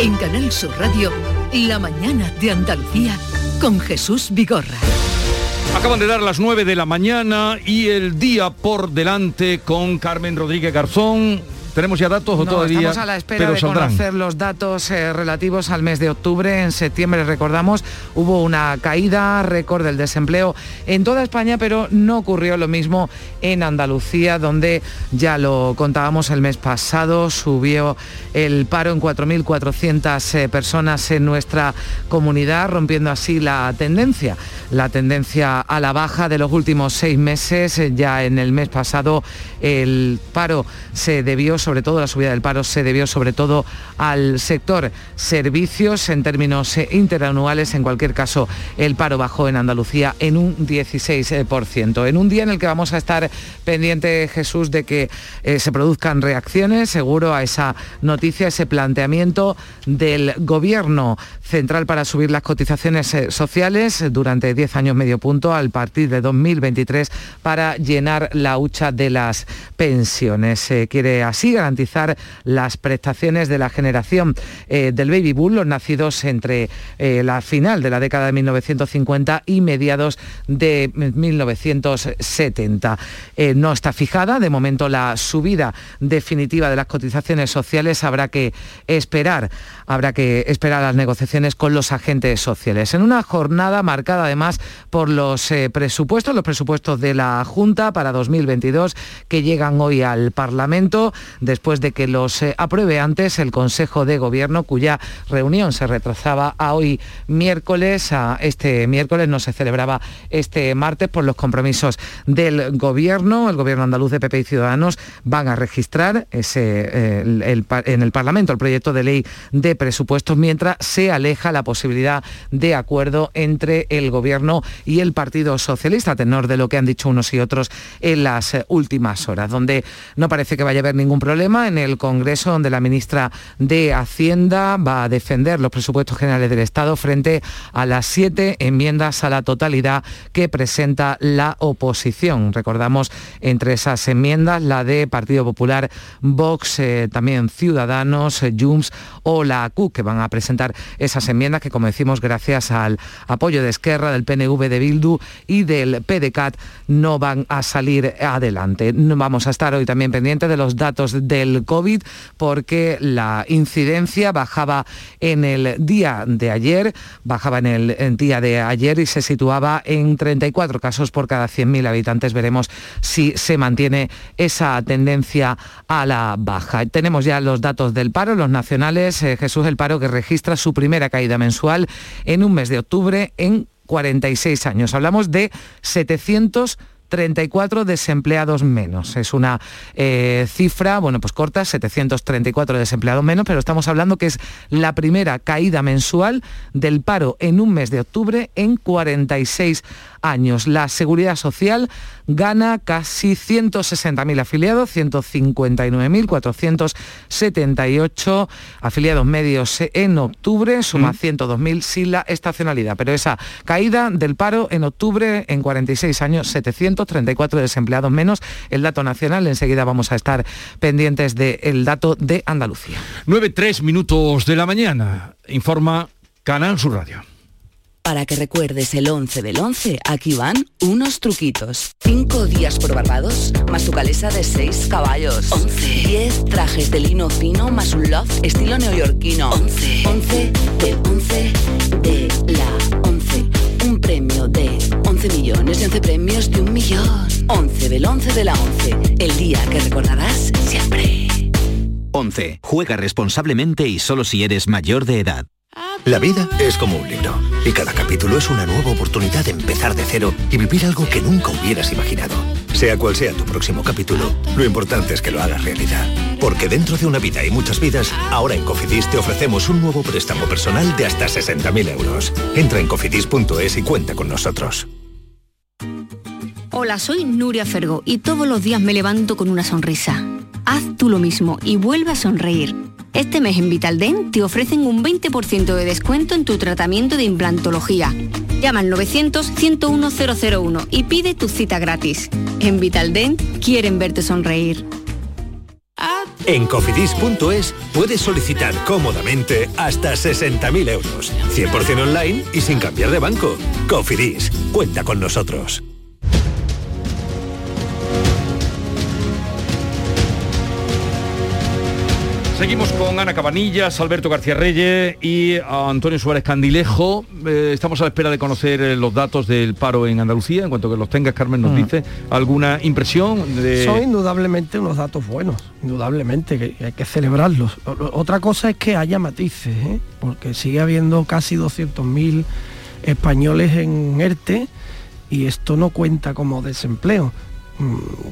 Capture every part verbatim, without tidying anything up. En Canal Sur Radio, La Mañana de Andalucía con Jesús Vigorra. Acaban de dar las nueve de la mañana y el día por delante con Carmen Rodríguez Garzón. ¿Tenemos ya datos o no, todavía? Estamos a la espera de saldrán. conocer los datos eh, relativos al mes de octubre. En septiembre, recordamos, hubo una caída, récord del desempleo en toda España, pero no ocurrió lo mismo en Andalucía, donde, ya lo contábamos el mes pasado, subió el paro en cuatro mil cuatrocientas eh, personas en nuestra comunidad, rompiendo así la tendencia, la tendencia a la baja de los últimos seis meses. Ya en el mes pasado el paro se debió sobre todo, la subida del paro se debió sobre todo al sector servicios. En términos interanuales, en cualquier caso, el paro bajó en Andalucía en un dieciséis por ciento. En un día en el que vamos a estar pendiente, Jesús, de que eh, se produzcan reacciones, seguro, a esa noticia, a ese planteamiento del Gobierno Central para subir las cotizaciones sociales durante diez años medio punto, a partir de dos mil veintitrés, para llenar la hucha de las pensiones. Se eh, quiere así garantizar las prestaciones de la generación eh, del baby boom, los nacidos entre eh, la final de la década de mil novecientos cincuenta y mediados de mil novecientos setenta. Eh, no está fijada, de momento, la subida definitiva de las cotizaciones sociales. Habrá que esperar, habrá que esperar las negociaciones con los agentes sociales. En una jornada marcada, además, por los eh, presupuestos, los presupuestos de la Junta para dos mil veintidós, que llegan hoy al Parlamento, después de que los eh, apruebe antes el Consejo de Gobierno, cuya reunión se retrasaba a hoy miércoles, a este miércoles, no se celebraba este martes por los compromisos del Gobierno. El Gobierno andaluz de P P y Ciudadanos van a registrar ese, eh, el, el, en el Parlamento el proyecto de ley de presupuestos, mientras se aleja la posibilidad de acuerdo entre el Gobierno y el Partido Socialista, a tenor de lo que han dicho unos y otros en las eh, últimas horas, donde no parece que vaya a haber ningún problema en el Congreso, donde la ministra de Hacienda va a defender los presupuestos generales del Estado frente a las siete enmiendas a la totalidad que presenta la oposición. Recordamos, entre esas enmiendas, la de Partido Popular, Vox, eh, también Ciudadanos, eh, Junts o la C U P, que van a presentar esas enmiendas que, como decimos, gracias al apoyo de Esquerra, del P N V, de Bildu y del P D C A T, no van a salir adelante. Vamos a estar hoy también pendientes de los datos datos del COVID, porque la incidencia bajaba en el día de ayer, bajaba en el día de ayer y se situaba en treinta y cuatro casos por cada cien mil habitantes. Veremos si se mantiene esa tendencia a la baja. Tenemos ya los datos del paro, los nacionales. Eh, Jesús, el paro que registra su primera caída mensual en un mes de octubre en cuarenta y seis años. Hablamos de setecientos treinta y cuatro desempleados menos. Es una eh, cifra, bueno, pues corta, setecientos treinta y cuatro desempleados menos, pero estamos hablando que es la primera caída mensual del paro en un mes de octubre en cuarenta y seis años. La Seguridad Social gana casi ciento sesenta mil afiliados, ciento cincuenta y nueve mil cuatrocientos setenta y ocho afiliados medios en octubre, suma ciento dos mil sin la estacionalidad. Pero esa caída del paro en octubre en cuarenta y seis años, setecientos treinta y cuatro desempleados menos, el dato nacional. Enseguida vamos a estar pendientes del dato de Andalucía. nueve y tres minutos de la mañana, informa Canal Sur Radio. Para que recuerdes el once del once, aquí van unos truquitos. cinco días por Barbados, más tu calesa de seis caballos. once. diez trajes de lino fino, más un loft estilo neoyorquino. once. once de once de la once. Un premio de once millones, once premios de un millón. once del once de la once. El día que recordarás siempre. once. Juega responsablemente y solo si eres mayor de edad. La vida es como un libro y cada capítulo es una nueva oportunidad de empezar de cero y vivir algo que nunca hubieras imaginado. Sea cual sea tu próximo capítulo, lo importante es que lo hagas realidad. Porque dentro de una vida hay muchas vidas, ahora en Cofidis te ofrecemos un nuevo préstamo personal de hasta sesenta mil euros. Entra en cofidis punto es y cuenta con nosotros. Hola, soy Nuria Fergo y todos los días me levanto con una sonrisa. Haz tú lo mismo y vuelve a sonreír. Este mes en Vitaldent te ofrecen un veinte por ciento de descuento en tu tratamiento de implantología. Llama al novecientos ciento uno cero cero uno y pide tu cita gratis. En Vitaldent quieren verte sonreír. En cofidis punto es puedes solicitar cómodamente hasta sesenta mil euros, cien por cien online y sin cambiar de banco. Cofidis, cuenta con nosotros. Seguimos con Ana Cabanillas, Alberto García Reyes y Antonio Suárez Candilejo. Eh, estamos a la espera de conocer eh, los datos del paro en Andalucía. En cuanto que los tengas, Carmen nos uh-huh. dice alguna impresión. De... Son indudablemente unos datos buenos, indudablemente, que hay que celebrarlos. Otra cosa es que haya matices, ¿eh? Porque sigue habiendo casi doscientos mil españoles en ERTE y esto no cuenta como desempleo,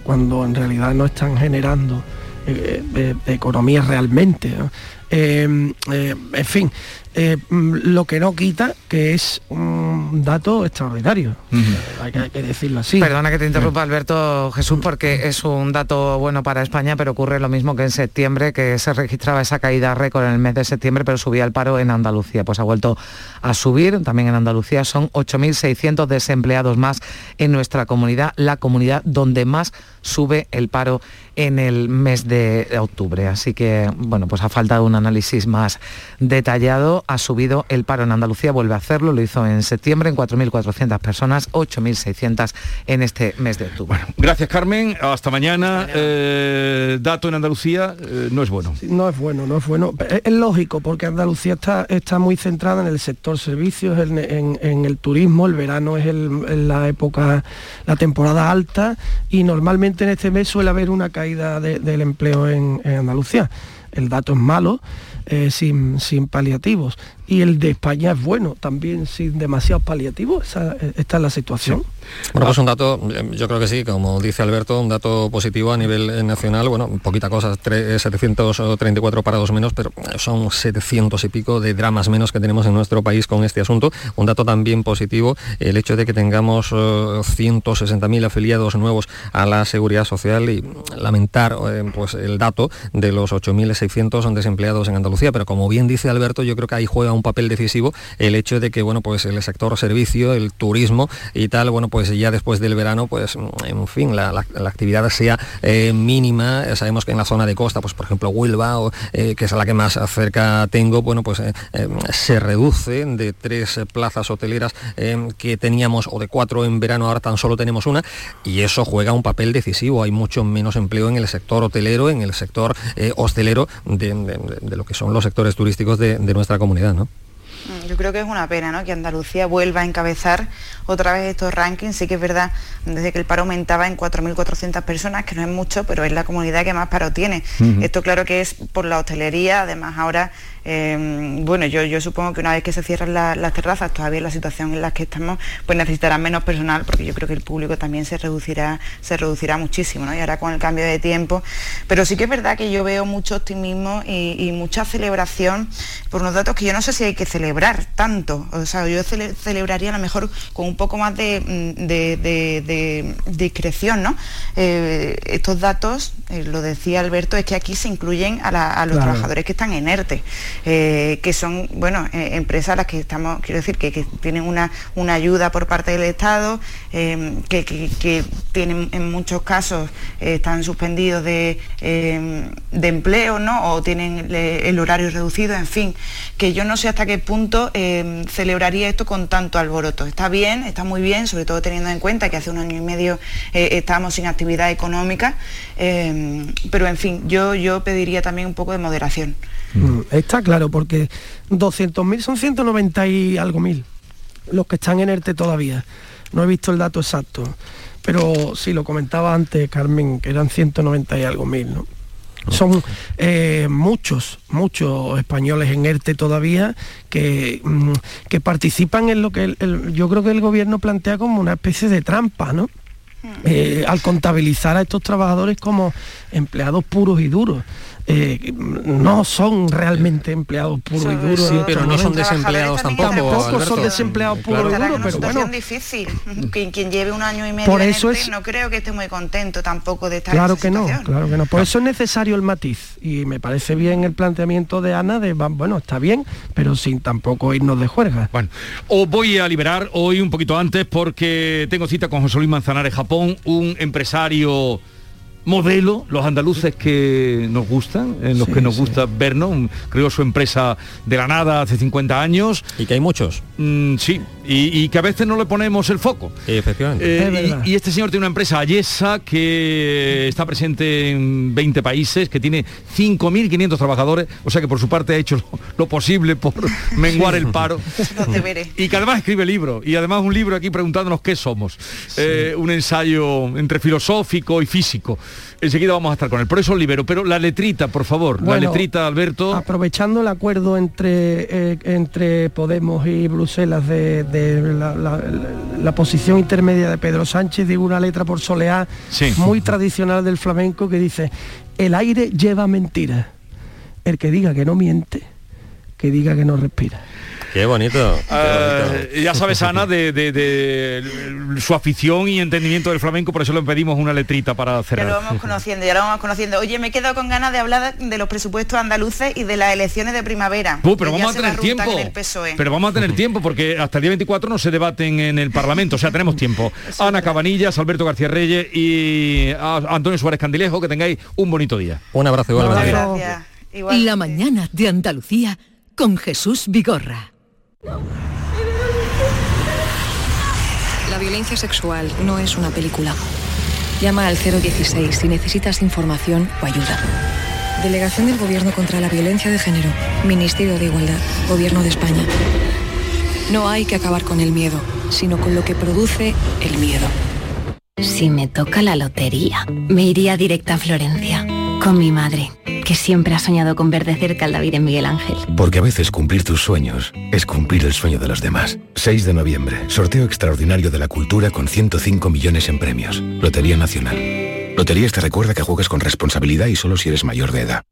cuando en realidad no están generando... Eh, eh, economía realmente, ¿no? eh, eh, en fin, eh, lo que no quita que es un dato extraordinario, uh-huh. hay, que, hay que decirlo así. Perdona que te interrumpa, Alberto, Jesús, porque es un dato bueno para España, pero ocurre lo mismo que en septiembre, que se registraba esa caída récord en el mes de septiembre, pero subía el paro en Andalucía, pues ha vuelto a subir, también en Andalucía son ocho mil seiscientos desempleados más en nuestra comunidad, la comunidad donde más sube el paro en el mes de octubre. Así que, bueno, pues ha faltado un análisis más detallado. Ha subido el paro en Andalucía, vuelve a hacerlo, lo hizo en septiembre en cuatro mil cuatrocientas personas, ocho mil seiscientas en este mes de octubre. Bueno, gracias, Carmen, hasta mañana. Hasta mañana. Eh, dato en Andalucía eh, no es bueno. No es bueno, no es bueno. Es, es lógico, porque Andalucía está, está muy centrada en el sector servicios, en, en, en el turismo, el verano es el, la época, la temporada alta, y normalmente en este mes suele haber una caída De, del empleo en, en Andalucía. El dato es malo, eh, sin, sin paliativos, y el de España es bueno, también sin demasiados paliativos. Esa, esta es la situación. Bueno, pues un dato, yo creo que sí, como dice Alberto, un dato positivo a nivel nacional. Bueno, poquita cosa, setecientos treinta y cuatro parados menos, pero son setecientos y pico de dramas menos que tenemos en nuestro país con este asunto. Un dato también positivo, el hecho de que tengamos ciento sesenta mil afiliados nuevos a la Seguridad Social, y lamentar pues el dato de los ocho mil seiscientos desempleados en Andalucía, pero como bien dice Alberto, yo creo que ahí juega un papel decisivo el hecho de que, bueno, pues el sector servicio, el turismo y tal, bueno, pues ya después del verano, pues en fin, la, la, la actividad sea eh, mínima. Sabemos que en la zona de costa, pues por ejemplo Huelva, o, eh, que es la que más cerca tengo, bueno, pues eh, eh, se reduce de tres plazas hoteleras eh, que teníamos, o de cuatro en verano, ahora tan solo tenemos una, y eso juega un papel decisivo. Hay mucho menos empleo en el sector hotelero, en el sector eh, hostelero, de, de, de lo que son los sectores turísticos de, de nuestra comunidad, ¿no? Yo creo que es una pena, ¿no?, que Andalucía vuelva a encabezar otra vez estos rankings. Sí que es verdad, desde que el paro aumentaba en cuatro mil cuatrocientas personas, que no es mucho, pero es la comunidad que más paro tiene. Uh-huh. Esto claro que es por la hostelería, además ahora, eh, bueno, yo, yo supongo que una vez que se cierran la, las terrazas, todavía la situación en la que estamos, pues necesitarán menos personal, porque yo creo que el público también se reducirá, se reducirá muchísimo, ¿no?, y ahora con el cambio de tiempo. Pero sí que es verdad que yo veo mucho optimismo y, y mucha celebración por unos datos que yo no sé si hay que celebrar tanto. O sea, yo cele- celebraría a lo mejor con un poco más de, de, de, de discreción, ¿no? Eh, estos datos, eh, lo decía Alberto, es que aquí se incluyen a, la, a los claro. trabajadores que están en ERTE, eh, que son, bueno, eh, empresas a las que estamos, quiero decir, que, que tienen una, una ayuda por parte del Estado, eh, que, que, que tienen en muchos casos, eh, están suspendidos de, eh, de empleo, ¿no? O tienen le, el horario reducido, en fin, que yo no sé hasta qué punto Eh, celebraría esto con tanto alboroto. Está bien, está muy bien, sobre todo teniendo en cuenta que hace un año y medio eh, estábamos sin actividad económica, eh, pero en fin, yo, yo pediría también un poco de moderación. Mm, está claro, porque doscientos mil son ciento noventa y algo mil los que están en ERTE todavía. No he visto el dato exacto, pero sí, lo comentaba antes Carmen, que eran ciento noventa y algo mil, ¿no? Son eh, muchos, muchos españoles en ERTE todavía que, que participan en lo que el, el, yo creo que el gobierno plantea como una especie de trampa, ¿no? Eh, al contabilizar a estos trabajadores como empleados puros y duros. Eh, no son realmente empleados puros y duros, sí, pero no son desempleados tampoco. Tampoco Alberto, son desempleados puros claro. y duros, pero bueno, difícil. Quien, quien lleve un año y medio por eso en el es... no creo que esté muy contento tampoco de estar claro en esa que situación. No, claro que no. Por eso es necesario el matiz, y me parece bien el planteamiento de Ana de, bueno, está bien, pero sin tampoco irnos de juerga. Bueno, os voy a liberar hoy un poquito antes porque tengo cita con José Luis Manzanares, Japón, un empresario modelo, los andaluces que nos gustan, en los sí, que nos sí. gusta vernos. Creó su empresa de la nada hace cincuenta años. Y que hay muchos. Mm, sí, y, y que a veces no le ponemos el foco. Efectivamente. Eh, y, y este señor tiene una empresa, Ayesa, que está presente en veinte países, que tiene cinco mil quinientos trabajadores, o sea que por su parte ha hecho lo, lo posible por menguar el paro. No te veré. Y que además escribe libros, y además un libro aquí preguntándonos qué somos. Sí. Eh, un ensayo entre filosófico y físico. Enseguida vamos a estar con el profesor Olivero, pero la letrita, por favor, bueno, la letrita, Alberto. Aprovechando el acuerdo entre, eh, entre Podemos y Bruselas de, de la, la, la posición intermedia de Pedro Sánchez, digo una letra por soleá sí. muy tradicional del flamenco que dice: el aire lleva mentiras, el que diga que no miente, que diga que no respira. Qué bonito, qué bonito. Uh, ya sabes, Ana, de, de, de su afición y entendimiento del flamenco, por eso le pedimos una letrita para cerrar. Ya lo vamos conociendo, ya lo vamos conociendo. Oye, me he quedado con ganas de hablar de los presupuestos andaluces y de las elecciones de primavera. Uh, pero vamos a tener tiempo. Pero vamos a tener tiempo, porque hasta el día veinticuatro no se debaten en el Parlamento, o sea, tenemos tiempo. Ana Cabanillas, Alberto García Reyes y Antonio Suárez Candilejo, que tengáis un bonito día. Un abrazo igualmente. No, gracias. Igualmente. La mañana de Andalucía con Jesús Vigorra. La violencia sexual no es una película. Llama al cero dieciséis si necesitas información o ayuda. Delegación del Gobierno contra la Violencia de Género, Ministerio de Igualdad, Gobierno de España. No hay que acabar con el miedo, sino con lo que produce el miedo. Si me toca la lotería, me iría directa a Florencia con mi madre, que siempre ha soñado con ver de cerca al David en Miguel Ángel. Porque a veces cumplir tus sueños es cumplir el sueño de los demás. seis de noviembre, sorteo extraordinario de la cultura con ciento cinco millones en premios. Lotería Nacional. Loterías te recuerda que juegas con responsabilidad y solo si eres mayor de edad.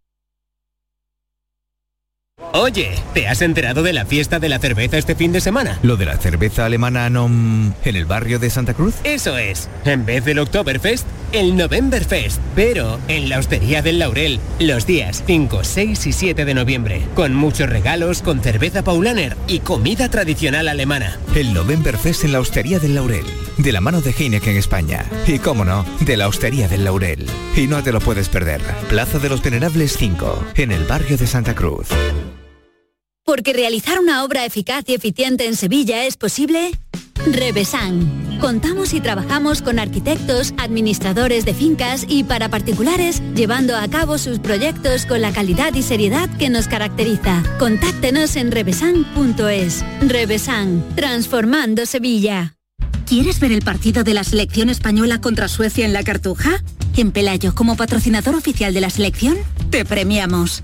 Oye, ¿te has enterado de la fiesta de la cerveza este fin de semana? ¿Lo de la cerveza alemana nom, en el barrio de Santa Cruz? Eso es. En vez del Oktoberfest, el Novemberfest. Pero en la Hostería del Laurel, los días cinco, seis y siete de noviembre. Con muchos regalos, con cerveza Paulaner y comida tradicional alemana. El Novemberfest en la Hostería del Laurel. De la mano de Heineken España. Y cómo no, de la Hostería del Laurel. Y no te lo puedes perder. Plaza de los Venerables cinco, en el barrio de Santa Cruz. Porque realizar una obra eficaz y eficiente en Sevilla es posible. Revesan. Contamos y trabajamos con arquitectos, administradores de fincas y para particulares, llevando a cabo sus proyectos con la calidad y seriedad que nos caracteriza. Contáctenos en revesan punto es. Revesan, transformando Sevilla. ¿Quieres ver el partido de la selección española contra Suecia en la Cartuja? En Pelayo, como patrocinador oficial de la selección, te premiamos.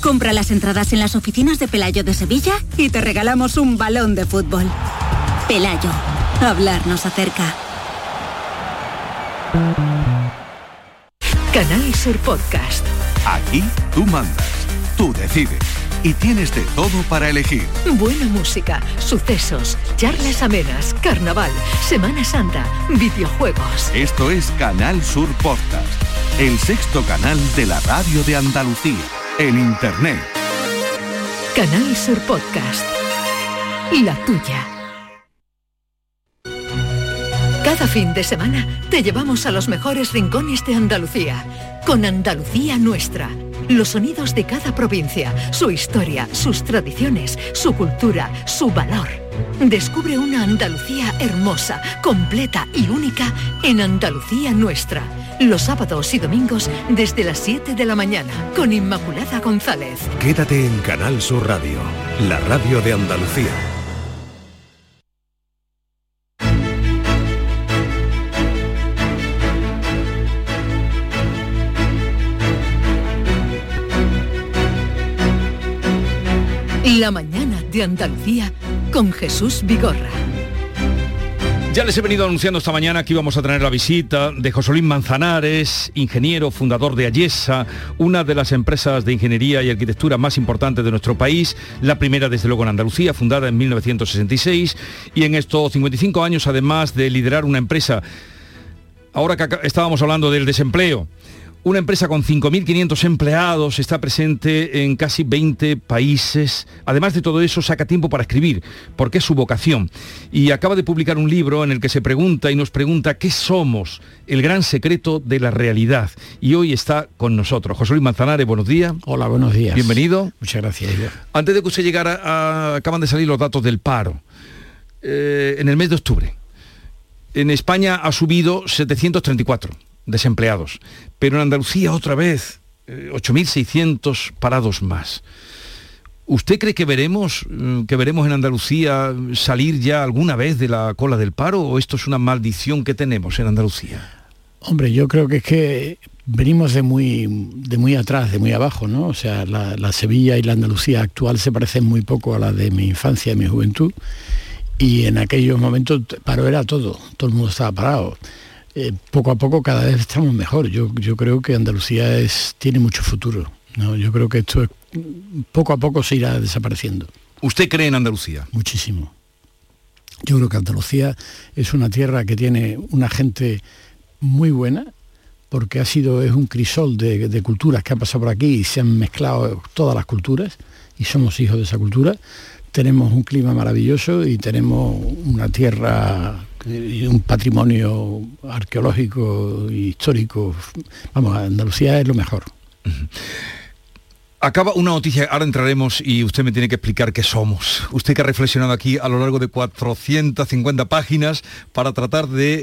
Compra las entradas en las oficinas de Pelayo de Sevilla y te regalamos un balón de fútbol. Pelayo, hablarnos acerca. Canal Sur Podcast. Aquí tú mandas, tú decides y tienes de todo para elegir. Buena música, sucesos, charlas amenas, carnaval, Semana Santa, videojuegos. Esto es Canal Sur Podcast, el sexto canal de la radio de Andalucía. En Internet. Canal Sur Podcast. La tuya. Cada fin de semana te llevamos a los mejores rincones de Andalucía. Con Andalucía Nuestra. Los sonidos de cada provincia, su historia, sus tradiciones, su cultura, su valor. Descubre una Andalucía hermosa, completa y única en Andalucía Nuestra. Los sábados y domingos desde las siete de la mañana con Inmaculada González. Quédate en Canal Sur Radio, la radio de Andalucía. La mañana de Andalucía con Jesús Vigorra. Ya les he venido anunciando esta mañana que íbamos a tener la visita de José Luis Manzanares, ingeniero, fundador de Ayesa, una de las empresas de ingeniería y arquitectura más importantes de nuestro país, la primera desde luego en Andalucía, fundada en mil novecientos sesenta y seis, y en estos cincuenta y cinco años, además de liderar una empresa, ahora que estábamos hablando del desempleo, Una empresa con cinco mil quinientos empleados, está presente en casi veinte países. Además de todo eso, saca tiempo para escribir, porque es su vocación. Y acaba de publicar un libro en el que se pregunta y nos pregunta qué somos, el gran secreto de la realidad. Y hoy está con nosotros. José Luis Manzanares, buenos días. Hola, buenos días. Bienvenido. Muchas gracias. Antes de que usted llegara, a, acaban de salir los datos del paro. Eh, en el mes de octubre, en España ha subido setecientos treinta y cuatro. Desempleados, pero en Andalucía otra vez eh, ocho mil seiscientos parados más. ¿Usted cree que veremos que veremos en Andalucía salir ya alguna vez de la cola del paro, o esto es una maldición que tenemos en Andalucía? Hombre, yo creo que es que venimos de muy de muy atrás, de muy abajo, ¿no? O sea, la, la Sevilla y la Andalucía actual se parecen muy poco a la de mi infancia y mi juventud, y en aquellos momentos paro era todo, todo el mundo estaba parado. Eh, poco a poco cada vez estamos mejor. Yo, yo creo que Andalucía es, tiene mucho futuro, ¿no? Yo creo que esto es, poco a poco se irá desapareciendo. ¿Usted cree en Andalucía? Muchísimo. Yo creo que Andalucía es una tierra que tiene una gente muy buena, porque ha sido, es un crisol de, de culturas que han pasado por aquí y se han mezclado todas las culturas, y somos hijos de esa cultura. Tenemos un clima maravilloso y tenemos una tierra y un patrimonio arqueológico e histórico. Vamos, Andalucía es lo mejor. Acaba una noticia, ahora entraremos y usted me tiene que explicar qué somos. Usted que ha reflexionado aquí a lo largo de cuatrocientas cincuenta páginas para tratar de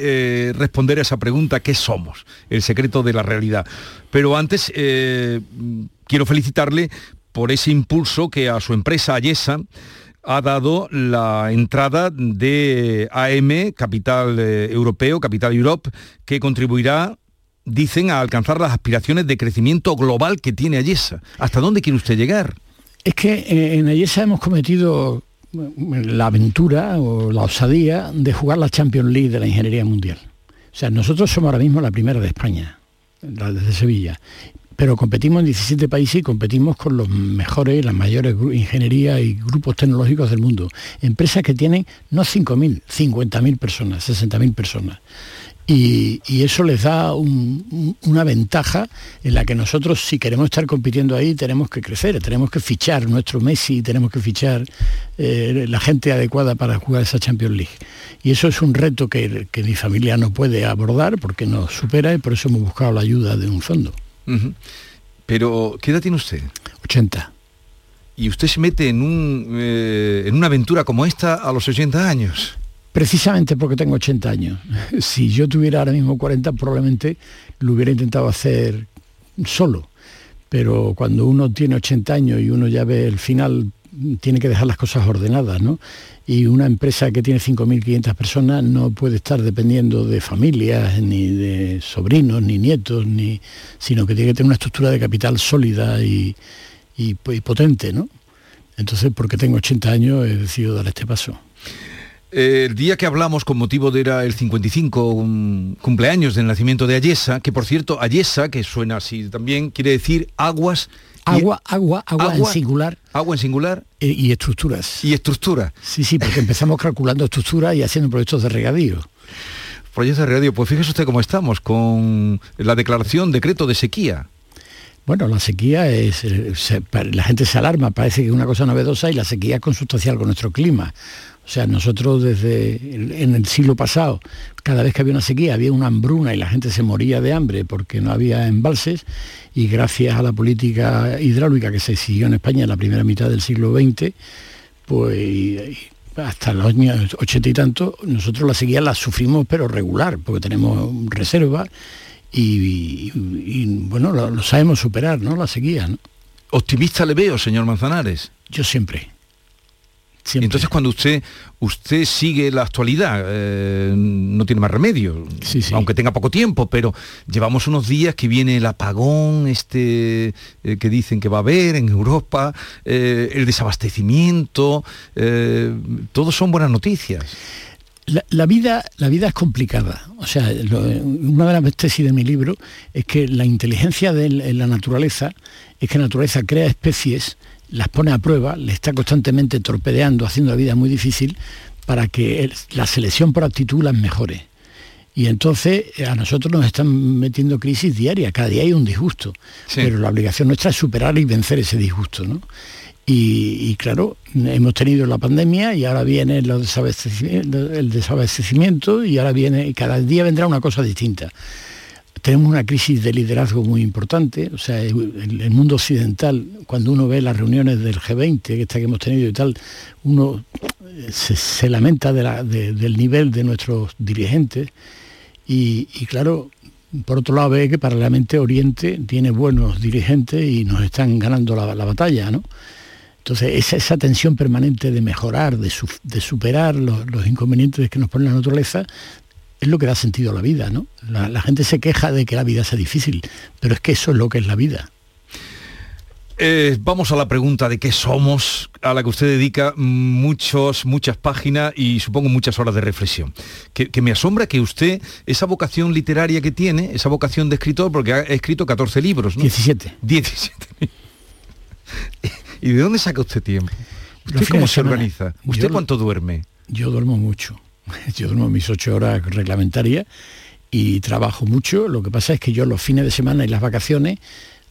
eh, responder a esa pregunta, ¿qué somos? El secreto de la realidad. Pero antes eh, quiero felicitarle por ese impulso que a su empresa Ayesa ha dado la entrada de A M, Capital Europeo, Capital Europe, que contribuirá, dicen, a alcanzar las aspiraciones de crecimiento global que tiene Ayesa. ¿Hasta dónde quiere usted llegar? Es que en Ayesa hemos cometido la aventura o la osadía de jugar la Champions League de la ingeniería mundial. O sea, nosotros somos ahora mismo la primera de España, la de Sevilla, pero competimos en diecisiete países y competimos con los mejores, las mayores ingenierías y grupos tecnológicos del mundo. Empresas que tienen no cinco mil, cincuenta mil personas, sesenta mil personas. Y, y eso les da un, una ventaja en la que nosotros, si queremos estar compitiendo ahí, tenemos que crecer, tenemos que fichar nuestro Messi, tenemos que fichar eh, la gente adecuada para jugar esa Champions League. Y eso es un reto que, que mi familia no puede abordar porque nos supera, y por eso hemos buscado la ayuda de un fondo. Uh-huh. Pero, ¿qué edad tiene usted? ochenta. ¿Y usted se mete en, un, eh, en una aventura como esta a los ochenta años? Precisamente porque tengo ochenta años. Si yo tuviera ahora mismo cuarenta, probablemente lo hubiera intentado hacer solo. Pero cuando uno tiene ochenta años y uno ya ve el final, tiene que dejar las cosas ordenadas, ¿no? Y una empresa que tiene cinco mil quinientas personas no puede estar dependiendo de familias, ni de sobrinos, ni nietos, ni sino que tiene que tener una estructura de capital sólida y, y, y potente, ¿no? Entonces, porque tengo ochenta años, he decidido dar este paso. El día que hablamos con motivo de era el cincuenta y cinco, un cumpleaños del nacimiento de Ayesa, que por cierto, Ayesa, que suena así también, quiere decir aguas. Agua, agua, agua, agua en singular. Agua en singular. E, y estructuras. Y estructuras. Sí, sí, porque empezamos calculando estructuras y haciendo proyectos de regadío. Proyectos de regadío. Pues fíjese usted cómo estamos con la declaración, decreto de sequía. Bueno, la sequía es... Se, la gente se alarma, parece que es una cosa novedosa, y la sequía es consustancial con nuestro clima. O sea, nosotros desde el, en el siglo pasado, cada vez que había una sequía, había una hambruna y la gente se moría de hambre porque no había embalses, y gracias a la política hidráulica que se siguió en España en la primera mitad del siglo veinte, pues hasta los años ochenta y tanto, nosotros la sequía la sufrimos pero regular, porque tenemos reservas y, y, y bueno, lo, lo sabemos superar, ¿no? La sequía, ¿no? Optimista le veo, señor Manzanares. Yo siempre. Siempre. Entonces, cuando usted usted sigue la actualidad, eh, no tiene más remedio, sí, sí. Aunque tenga poco tiempo, pero llevamos unos días que viene el apagón este eh, que dicen que va a haber en Europa, eh, el desabastecimiento, eh, todos son buenas noticias. La, la, vida, la vida es complicada. O sea, lo, una de las tesis de mi libro es que la inteligencia de la naturaleza es que la naturaleza crea especies, las pone a prueba, le está constantemente torpedeando, haciendo la vida muy difícil para que la selección por aptitud las mejore. Y entonces a nosotros nos están metiendo crisis diaria, cada día hay un disgusto, sí. Pero la obligación nuestra es superar y vencer ese disgusto, ¿no? Y, y claro, hemos tenido la pandemia y ahora viene el desabastecimiento, el desabastecimiento y ahora viene, cada día vendrá una cosa distinta. Tenemos una crisis de liderazgo muy importante, o sea, el, el mundo occidental, cuando uno ve las reuniones del G veinte, esta que hemos tenido y tal, uno se, se lamenta de la, de, del nivel de nuestros dirigentes y, y claro, por otro lado ve que paralelamente Oriente tiene buenos dirigentes y nos están ganando la, la batalla, ¿no? Entonces esa, esa tensión permanente de mejorar, de, su, de superar los, los inconvenientes que nos pone la naturaleza, es lo que da sentido a la vida, ¿no? La, la gente se queja de que la vida sea difícil, pero es que eso es lo que es la vida. Eh, vamos a la pregunta de qué somos, a la que usted dedica muchos, muchas páginas y supongo muchas horas de reflexión. Que, que me asombra que usted, esa vocación literaria que tiene, esa vocación de escritor, porque ha escrito catorce libros, ¿no? diecisiete. diecisiete. ¿Y de dónde saca usted tiempo? ¿Usted cómo se organiza? ¿Usted cuánto duerme? Yo duermo mucho. Yo duermo mis ocho horas reglamentarias y trabajo mucho. Lo que pasa es que yo los fines de semana y las vacaciones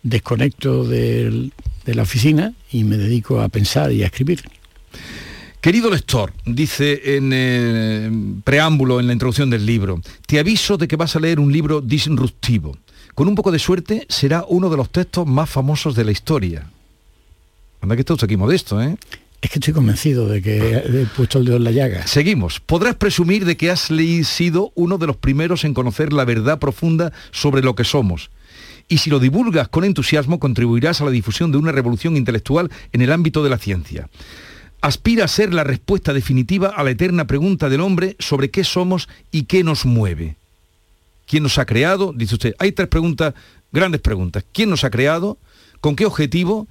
desconecto de, de la oficina y me dedico a pensar y a escribir. Querido lector, dice en el preámbulo, en la introducción del libro, te aviso de que vas a leer un libro disruptivo. Con un poco de suerte será uno de los textos más famosos de la historia. Anda que está usted aquí modesto, ¿eh? Es que estoy convencido de que he puesto el dedo en la llaga. Seguimos. Podrás presumir de que has sido uno de los primeros en conocer la verdad profunda sobre lo que somos. Y si lo divulgas con entusiasmo, contribuirás a la difusión de una revolución intelectual en el ámbito de la ciencia. Aspira a ser la respuesta definitiva a la eterna pregunta del hombre sobre qué somos y qué nos mueve. ¿Quién nos ha creado? Dice usted, hay tres preguntas, grandes preguntas. ¿Quién nos ha creado? ¿Con qué objetivo?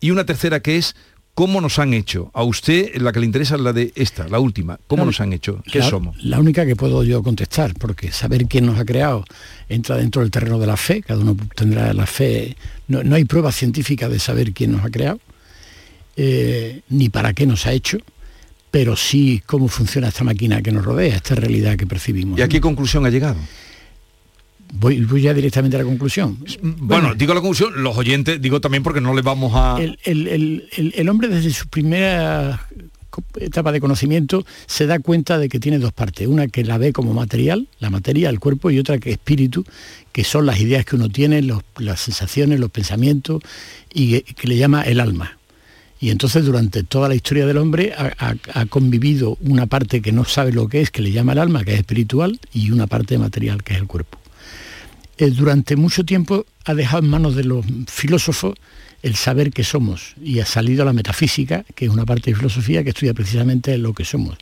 Y una tercera que es... ¿cómo nos han hecho? A usted la que le interesa es la de esta, la última. ¿Cómo nos han hecho? ¿Qué somos? La única que puedo yo contestar, porque saber quién nos ha creado entra dentro del terreno de la fe, cada uno tendrá la fe. No, no hay prueba científica de saber quién nos ha creado, eh, ni para qué nos ha hecho, pero sí cómo funciona esta máquina que nos rodea, esta realidad que percibimos. ¿Y a qué conclusión ha llegado? Voy, voy ya directamente a la conclusión. Bueno, bueno, digo la conclusión, los oyentes, digo también porque no les vamos a... El, el, el, el, el hombre desde su primera etapa de conocimiento se da cuenta de que tiene dos partes, una que la ve como material, la materia, el cuerpo, y otra que espíritu, que son las ideas que uno tiene, los, las sensaciones, los pensamientos, y que, que le llama el alma. Y entonces durante toda la historia del hombre ha, ha, ha convivido una parte que no sabe lo que es, que le llama el alma, que es espiritual, y una parte material, que es el cuerpo. Durante mucho tiempo ha dejado en manos de los filósofos el saber qué somos y ha salido a la metafísica, que es una parte de filosofía que estudia precisamente lo que somos.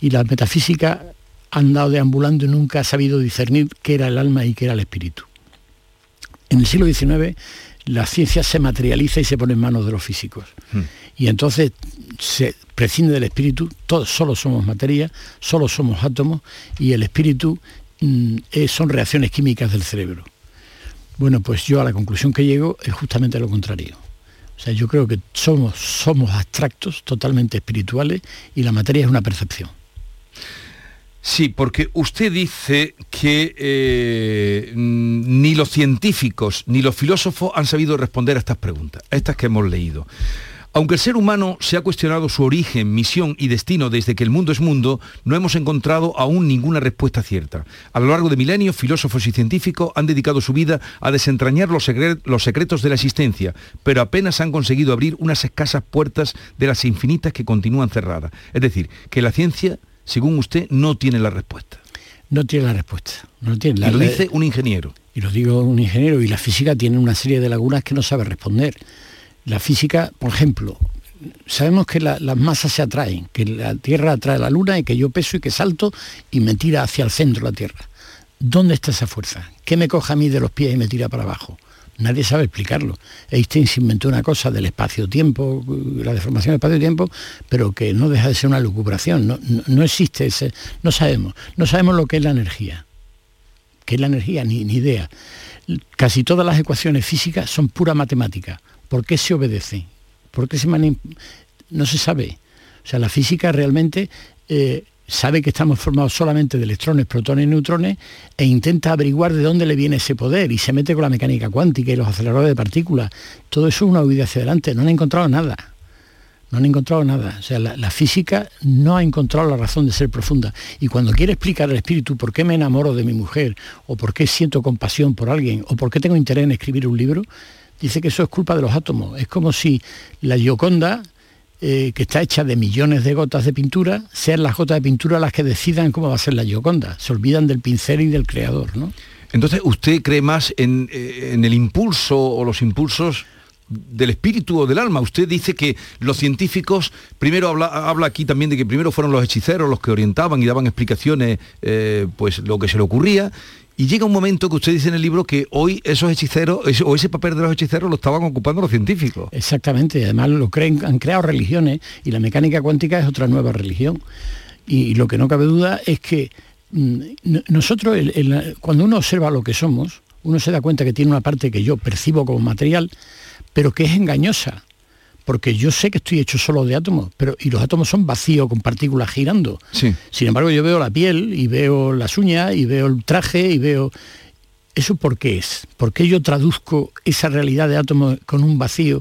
Y la metafísica ha andado deambulando y nunca ha sabido discernir qué era el alma y qué era el espíritu. En el siglo diecinueve la ciencia se materializa y se pone en manos de los físicos. Mm. Y entonces se prescinde del espíritu, todos solo somos materia, solo somos átomos y el espíritu... son reacciones químicas del cerebro. Bueno, pues yo a la conclusión que llego es justamente lo contrario. O sea, yo creo que somos, somos abstractos, totalmente espirituales, y la materia es una percepción. Sí, porque usted dice que eh, ni los científicos ni los filósofos han sabido responder a estas preguntas, a estas que hemos leído. Aunque el ser humano se ha cuestionado su origen, misión y destino desde que el mundo es mundo, no hemos encontrado aún ninguna respuesta cierta. A lo largo de milenios, filósofos y científicos han dedicado su vida a desentrañar los secretos de la existencia, pero apenas han conseguido abrir unas escasas puertas de las infinitas que continúan cerradas. Es decir, que la ciencia, según usted, no tiene la respuesta. No tiene la respuesta. No tiene la... Y lo dice un ingeniero. Y lo digo un ingeniero, y la física tiene una serie de lagunas que no sabe responder. La física, por ejemplo, sabemos que la, las masas se atraen, que la Tierra atrae a la Luna y que yo peso y que salto y me tira hacia el centro de la Tierra. ¿Dónde está esa fuerza? ¿Qué me coja a mí de los pies y me tira para abajo? Nadie sabe explicarlo. Einstein se inventó una cosa del espacio-tiempo, la deformación del espacio-tiempo, pero que no deja de ser una lucubración. No, no, no existe ese... No sabemos. No sabemos lo que es la energía. ¿Qué es la energía? Ni, ni idea. Casi todas las ecuaciones físicas son pura matemática. ¿Por qué se obedece? ¿Por qué se manip... no se sabe? O sea, la física realmente eh, sabe que estamos formados solamente de electrones, protones y neutrones, e intenta averiguar de dónde le viene ese poder, y se mete con la mecánica cuántica y los aceleradores de partículas. Todo eso es una huida hacia adelante. No han encontrado nada. No han encontrado nada. O sea, la, la física no ha encontrado la razón de ser profunda. Y cuando quiere explicar al espíritu por qué me enamoro de mi mujer, o por qué siento compasión por alguien, o por qué tengo interés en escribir un libro, dice que eso es culpa de los átomos. Es como si la Gioconda, Eh, que está hecha de millones de gotas de pintura, sean las gotas de pintura las que decidan cómo va a ser la Gioconda. Se olvidan del pincel y del creador, ¿no? Entonces, ¿usted cree más en, en el impulso o los impulsos del espíritu o del alma? Usted dice que los científicos, primero habla, habla aquí también de que primero fueron los hechiceros los que orientaban y daban explicaciones, eh, pues lo que se le ocurría, y llega un momento que usted dice en el libro que hoy esos hechiceros, o ese papel de los hechiceros, lo estaban ocupando los científicos. Exactamente, además lo creen, han creado religiones, y la mecánica cuántica es otra nueva religión. Y lo que no cabe duda es que mmm, nosotros, el, el, cuando uno observa lo que somos, uno se da cuenta que tiene una parte que yo percibo como material, pero que es engañosa, porque yo sé que estoy hecho solo de átomos, pero y los átomos son vacíos con partículas girando. Sí. Sin embargo, yo veo la piel, y veo las uñas, y veo el traje, y veo... ¿Eso por qué es? ¿Por qué yo traduzco esa realidad de átomos con un vacío?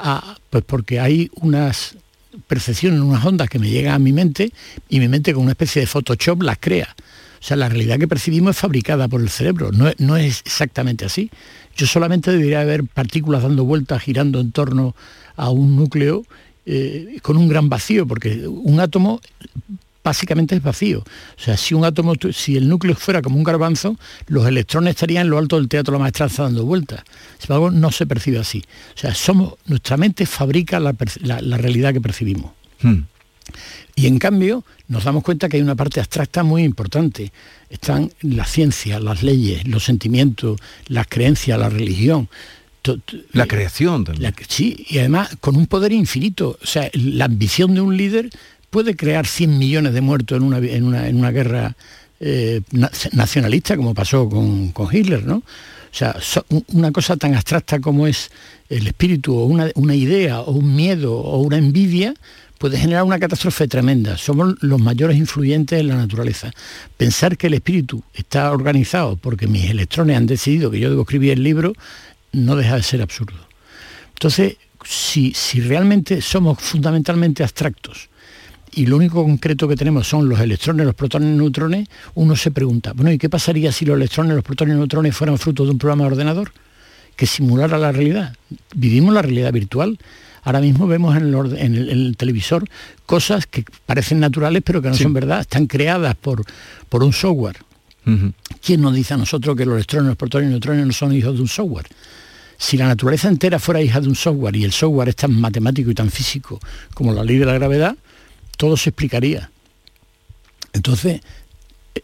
A... Pues porque hay unas percepciones, unas ondas que me llegan a mi mente, y mi mente con una especie de Photoshop las crea. O sea, la realidad que percibimos es fabricada por el cerebro, no, no es exactamente así. Yo solamente debería haber partículas dando vueltas, girando en torno a un núcleo eh, con un gran vacío, porque un átomo básicamente es vacío. O sea, si un átomo, si el núcleo fuera como un garbanzo, los electrones estarían en lo alto del Teatro de la Maestranza dando vueltas. Sin embargo, no se percibe así. O sea, somos, nuestra mente fabrica la, la, la realidad que percibimos. Hmm. Y en cambio nos damos cuenta que hay una parte abstracta muy importante. Están la ciencia, las leyes, los sentimientos, las creencias, la religión. La creación también. La, sí, y además con un poder infinito. O sea, la ambición de un líder puede crear cien millones de muertos en una, en una, en una guerra eh, nacionalista, como pasó con, con Hitler, ¿no? O sea, so, una cosa tan abstracta como es el espíritu, o una, una idea, o un miedo, o una envidia, puede generar una catástrofe tremenda. Somos los mayores influyentes en la naturaleza. Pensar que el espíritu está organizado porque mis electrones han decidido que yo debo escribir el libro, no deja de ser absurdo. Entonces, si, si realmente somos fundamentalmente abstractos, y lo único concreto que tenemos son los electrones, los protones y neutrones, uno se pregunta, bueno, ¿y qué pasaría si los electrones, los protones y neutrones fueran frutos de un programa de ordenador que simulara la realidad? Vivimos la realidad virtual. Ahora mismo vemos en el, en, el, en el televisor cosas que parecen naturales, pero que no sí. son verdad, están creadas por, por un software. Uh-huh. ¿Quién nos dice a nosotros que los electrones, los protones y neutrones no son hijos de un software? Si la naturaleza entera fuera hija de un software, y el software es tan matemático y tan físico como la ley de la gravedad, todo se explicaría. Entonces,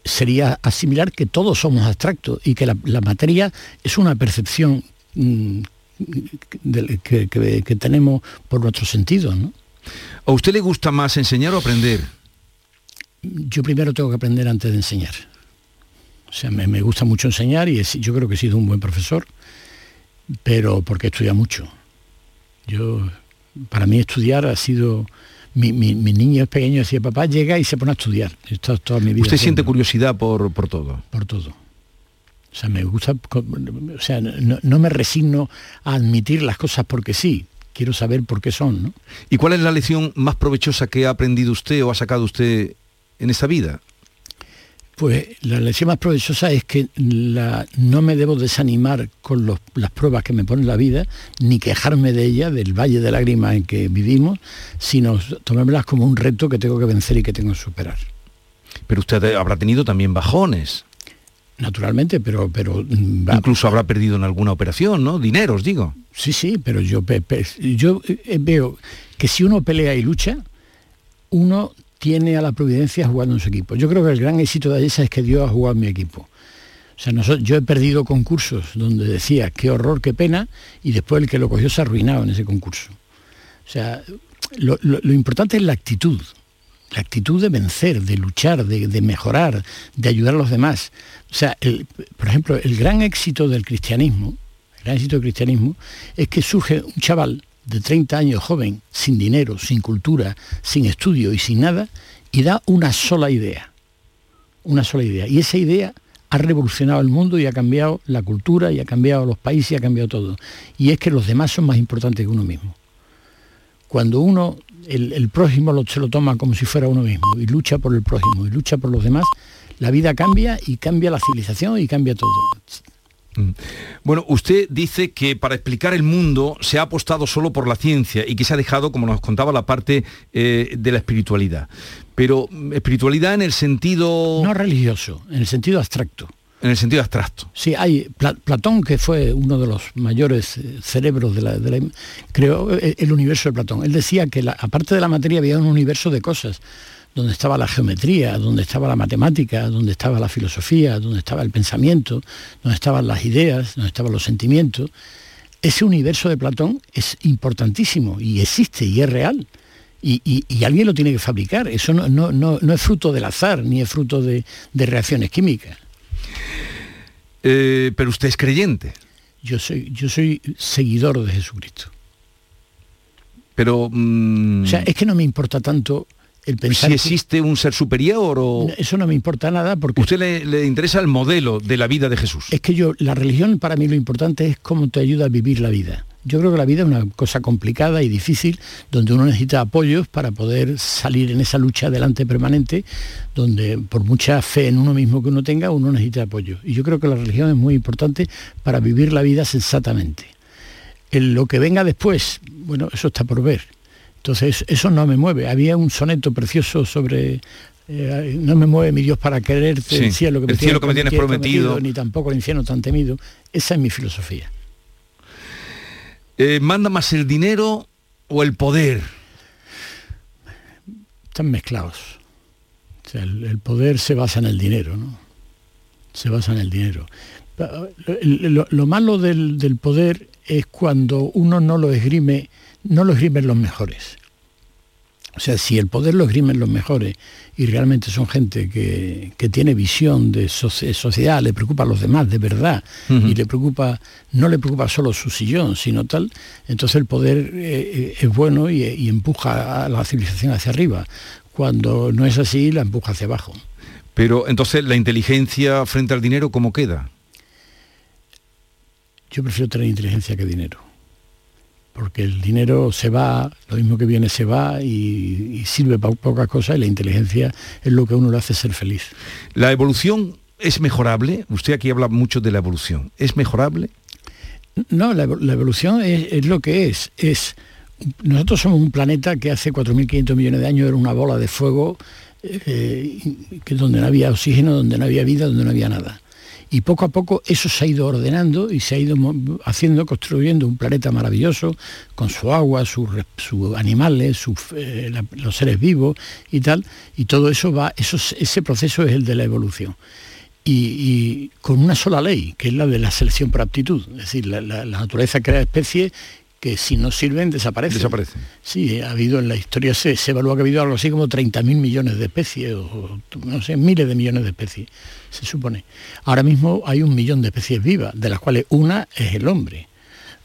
sería asimilar que todos somos abstractos, y que la, la materia es una percepción mmm, Que, que, que tenemos por nuestros sentidos, ¿no? ¿A usted le gusta más enseñar o aprender? Yo primero tengo que aprender antes de enseñar. O sea, me, me gusta mucho enseñar, y es, yo creo que he sido un buen profesor, pero porque he estudiado mucho. Yo, para mí estudiar ha sido... Mi, mi, mis niños pequeños decían, papá, llega y se pone a estudiar. Esto, toda mi vida. ¿Usted siente curiosidad por, por todo? Por todo. O sea, me gusta, o sea, no, no me resigno a admitir las cosas porque sí, quiero saber por qué son, ¿no? ¿Y cuál es la lección más provechosa que ha aprendido usted o ha sacado usted en esta vida? Pues la lección más provechosa es que la, no me debo desanimar con los, las pruebas que me pone la vida, ni quejarme de ella, del valle de lágrimas en que vivimos, sino tomármelas como un reto que tengo que vencer y que tengo que superar. Pero usted habrá tenido también bajones. Naturalmente, pero... pero incluso habrá perdido en alguna operación, ¿no? Dineros, digo. Sí, sí, pero yo, pe, pe, yo veo que si uno pelea y lucha, uno tiene a la providencia jugando en su equipo. Yo creo que el gran éxito de Ayesa es que Dios ha jugado en mi equipo. O sea, nosotros, yo he perdido concursos donde decía, qué horror, qué pena, y después el que lo cogió se arruinaba en ese concurso. O sea, lo, lo, lo importante es la actitud. La actitud de vencer, de luchar, de, de mejorar, de ayudar a los demás. O sea, el, por ejemplo, el gran éxito del cristianismo, el gran éxito del cristianismo es que surge un chaval de treinta años joven, sin dinero, sin cultura, sin estudio y sin nada, y da una sola idea, una sola idea. Y esa idea ha revolucionado el mundo y ha cambiado la cultura, y ha cambiado los países, y ha cambiado todo. Y es que los demás son más importantes que uno mismo. Cuando uno, el, el prójimo lo, se lo toma como si fuera uno mismo, y lucha por el prójimo, y lucha por los demás, la vida cambia, y cambia la civilización, y cambia todo. Bueno, usted dice que para explicar el mundo se ha apostado solo por la ciencia y que se ha dejado, como nos contaba, la parte eh, de la espiritualidad. Pero espiritualidad en el sentido... No religioso, en el sentido abstracto. En el sentido abstracto. Sí, hay Platón, que fue uno de los mayores cerebros de la... De la creó el universo de Platón. Él decía que la, aparte de la materia había un universo de cosas, donde estaba la geometría, donde estaba la matemática, donde estaba la filosofía, donde estaba el pensamiento, donde estaban las ideas, donde estaban los sentimientos. Ese universo de Platón es importantísimo y existe y es real. Y, y, y alguien lo tiene que fabricar. Eso no, no, no, no es fruto del azar, ni es fruto de, de reacciones químicas. Eh, pero usted es creyente. Yo soy, yo soy seguidor de Jesucristo. Pero... Mmm... O sea, es que no me importa tanto... Si existe un ser superior o... Eso no me importa nada porque... ¿Usted le, le interesa el modelo de la vida de Jesús? Es que yo, la religión para mí lo importante es cómo te ayuda a vivir la vida. Yo creo que la vida es una cosa complicada y difícil, donde uno necesita apoyos para poder salir en esa lucha adelante permanente, donde por mucha fe en uno mismo que uno tenga, uno necesita apoyo. Y yo creo que la religión es muy importante para vivir la vida sensatamente. En lo que venga después, bueno, eso está por ver. Entonces, eso no me mueve. Había un soneto precioso sobre... Eh, no me mueve mi Dios para quererte, sí, el cielo que me, el cielo tienes, que me tienes prometido, prometido, ni tampoco el infierno tan temido. Esa es mi filosofía. Eh, ¿Manda más el dinero o el poder? Están mezclados. O sea, el, el poder se basa en el dinero, ¿no? Se basa en el dinero. Lo, lo malo del, del poder es cuando uno no lo esgrime... no lo esgrimen los mejores. O sea, si el poder lo esgrimen los mejores y realmente son gente que, que tiene visión de sociedad, le preocupa a los demás de verdad, uh-huh. y le preocupa, no le preocupa solo su sillón, sino tal, entonces el poder eh, es bueno y, y empuja a la civilización hacia arriba. Cuando no es así, la empuja hacia abajo. Pero entonces, ¿la inteligencia frente al dinero cómo queda? Yo prefiero tener inteligencia que dinero. Porque el dinero se va, lo mismo que viene se va y, y sirve para pocas cosas, y la inteligencia es lo que a uno le hace ser feliz. ¿La evolución es mejorable? Usted aquí habla mucho de la evolución. ¿Es mejorable? No, la, la evolución es, es lo que es. es. Nosotros somos un planeta que hace cuatro mil quinientos millones de años era una bola de fuego, eh, que donde no había oxígeno, donde no había vida, donde no había nada. Y poco a poco eso se ha ido ordenando y se ha ido haciendo, construyendo un planeta maravilloso, con su agua, sus su animales, su, eh, la, los seres vivos y tal, y todo eso va, eso, ese proceso es el de la evolución. Y, y con una sola ley, que es la de la selección por aptitud, es decir, la, la, la naturaleza crea especies que si no sirven desaparecen. Desaparecen. Sí, ha habido en la historia, se, se evalúa que ha habido algo así como treinta mil millones de especies, o, o no sé, miles de millones de especies, se supone. Ahora mismo hay un millón de especies vivas, de las cuales una es el hombre.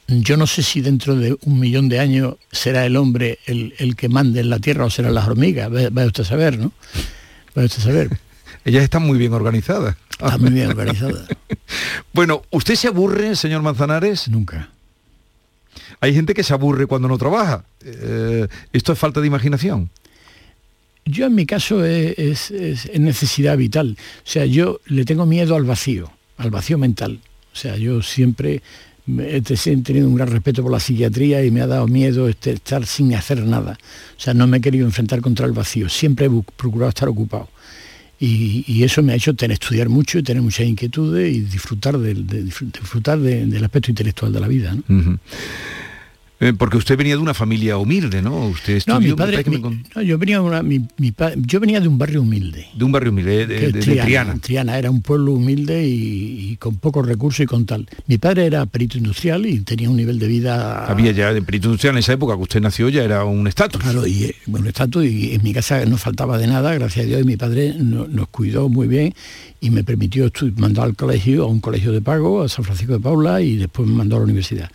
Yo no sé si dentro de un millón de años será el hombre el, el que mande en la Tierra o serán las hormigas, vaya usted a saber, ¿no? Vaya usted a saber. Ellas están muy bien organizadas. Están muy bien organizadas. Bueno, ¿usted se aburre, señor Manzanares? Nunca. Hay gente que se aburre cuando no trabaja. Eh, ¿Esto es falta de imaginación? Yo en mi caso es, es, es necesidad vital. O sea, yo le tengo miedo al vacío, al vacío mental. O sea, yo siempre he tenido un gran respeto por la psiquiatría y me ha dado miedo este, estar sin hacer nada. O sea, no me he querido enfrentar contra el vacío. Siempre he procurado estar ocupado. Y, y eso me ha hecho tener, estudiar mucho y tener muchas inquietudes y disfrutar del, de, disfrutar de, del aspecto intelectual de la vida, ¿no? Uh-huh. Eh, porque usted venía de una familia humilde, ¿no? Usted estudió, no, mi padre, mi, me... no, yo, venía una, mi, mi, yo venía de un barrio humilde. De un barrio humilde, de, de, de, Triana, de Triana. Triana era un pueblo humilde y, y con pocos recursos y con tal. Mi padre era perito industrial y tenía un nivel de vida... Había ya de perito industrial en esa época, que usted nació ya era un estatus. Claro, y, un estatus y en mi casa no faltaba de nada, gracias a Dios, y mi padre no, nos cuidó muy bien y me permitió estudiar, mandar al colegio, a un colegio de pago, a San Francisco de Paula, y después me mandó a la universidad.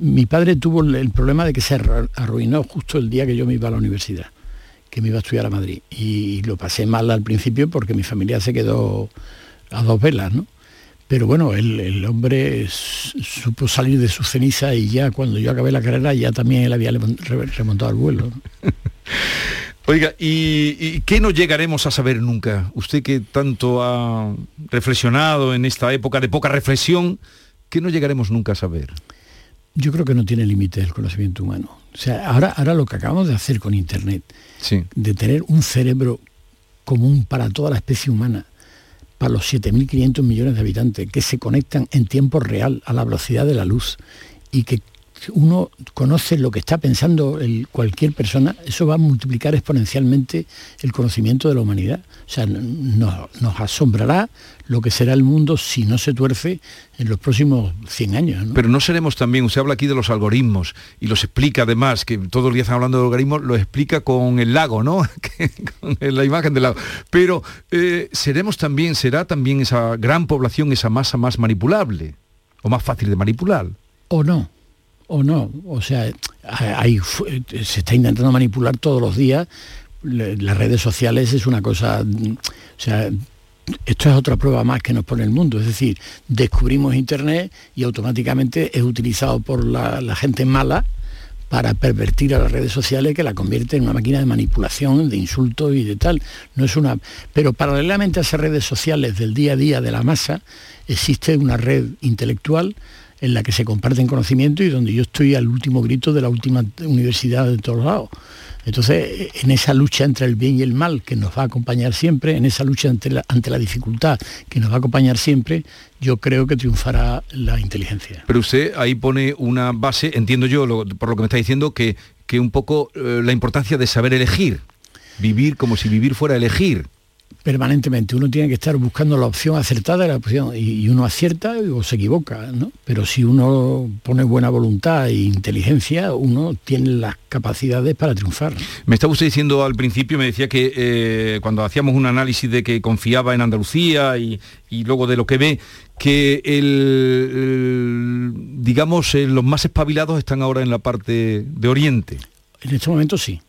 Mi padre tuvo el problema de que se arruinó justo el día que yo me iba a la universidad, que me iba a estudiar a Madrid. Y lo pasé mal al principio porque mi familia se quedó a dos velas, ¿no? Pero bueno, el, el hombre supo salir de sus cenizas y ya cuando yo acabé la carrera ya también él había remontado al vuelo. Oiga, ¿y, ¿y qué no llegaremos a saber nunca? Usted que tanto ha reflexionado en esta época de poca reflexión, ¿qué no llegaremos nunca a saber? Yo creo que no tiene límites el conocimiento humano. O sea, ahora, ahora lo que acabamos de hacer con Internet, sí, de tener un cerebro común para toda la especie humana, para los siete mil quinientos millones de habitantes, que se conectan en tiempo real a la velocidad de la luz y que uno conoce lo que está pensando el, cualquier persona, eso va a multiplicar exponencialmente el conocimiento de la humanidad. O sea, no, nos asombrará lo que será el mundo si no se tuerce en los próximos cien años, ¿no? Pero no seremos también, usted habla aquí de los algoritmos y los explica además, que todo el día están hablando de algoritmos, lo explica con el lago, ¿no? Con la imagen del lago. Pero eh, seremos también, será también esa gran población, esa masa más manipulable o más fácil de manipular. O no. O no, o sea, hay, se está intentando manipular todos los días, las redes sociales es una cosa, o sea, esto es otra prueba más que nos pone el mundo, es decir, descubrimos Internet y automáticamente es utilizado por la, la gente mala para pervertir a las redes sociales, que la convierte en una máquina de manipulación, de insultos y de tal. No es una... Pero paralelamente a esas redes sociales del día a día de la masa, existe una red intelectual en la que se comparten conocimiento y donde yo estoy al último grito de la última universidad de todos lados. Entonces, en esa lucha entre el bien y el mal que nos va a acompañar siempre, en esa lucha ante la, ante la dificultad que nos va a acompañar siempre, yo creo que triunfará la inteligencia. Pero usted ahí pone una base, entiendo yo, lo, por lo que me está diciendo, que, que un poco eh, la importancia de saber elegir, vivir como si vivir fuera elegir. Permanentemente, uno tiene que estar buscando la opción acertada de la opción, y, y uno acierta o se equivoca, ¿no? Pero si uno pone buena voluntad e inteligencia, uno tiene las capacidades para triunfar. Me estaba usted diciendo al principio, me decía que eh, cuando hacíamos un análisis de que confiaba en Andalucía y, y luego de lo que ve, que el, el, digamos, eh, los más espabilados están ahora en la parte de Oriente. En este momento sí.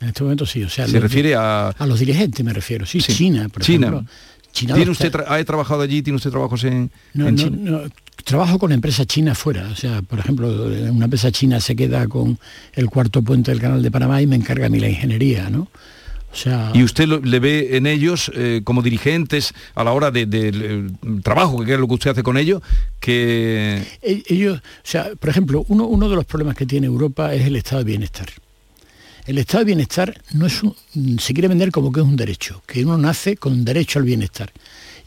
En este momento sí, o sea... Se los, refiere a... A los dirigentes me refiero, sí, sí. China, por China. ejemplo. China. ¿Tiene usted tra- ¿Ha trabajado allí? ¿Tiene usted trabajos en, no, en no, China? No, trabajo con empresas chinas fuera, o sea, por ejemplo, una empresa china se queda con el cuarto puente del Canal de Panamá y me encarga a mí la ingeniería, ¿no? O sea, y usted lo, le ve en ellos eh, como dirigentes a la hora del de, de, trabajo, que es lo que usted hace con ellos, que... Ellos, o sea, por ejemplo, uno, uno de los problemas que tiene Europa es el estado de bienestar. El estado de bienestar no es un, se quiere vender como que es un derecho, que uno nace con derecho al bienestar.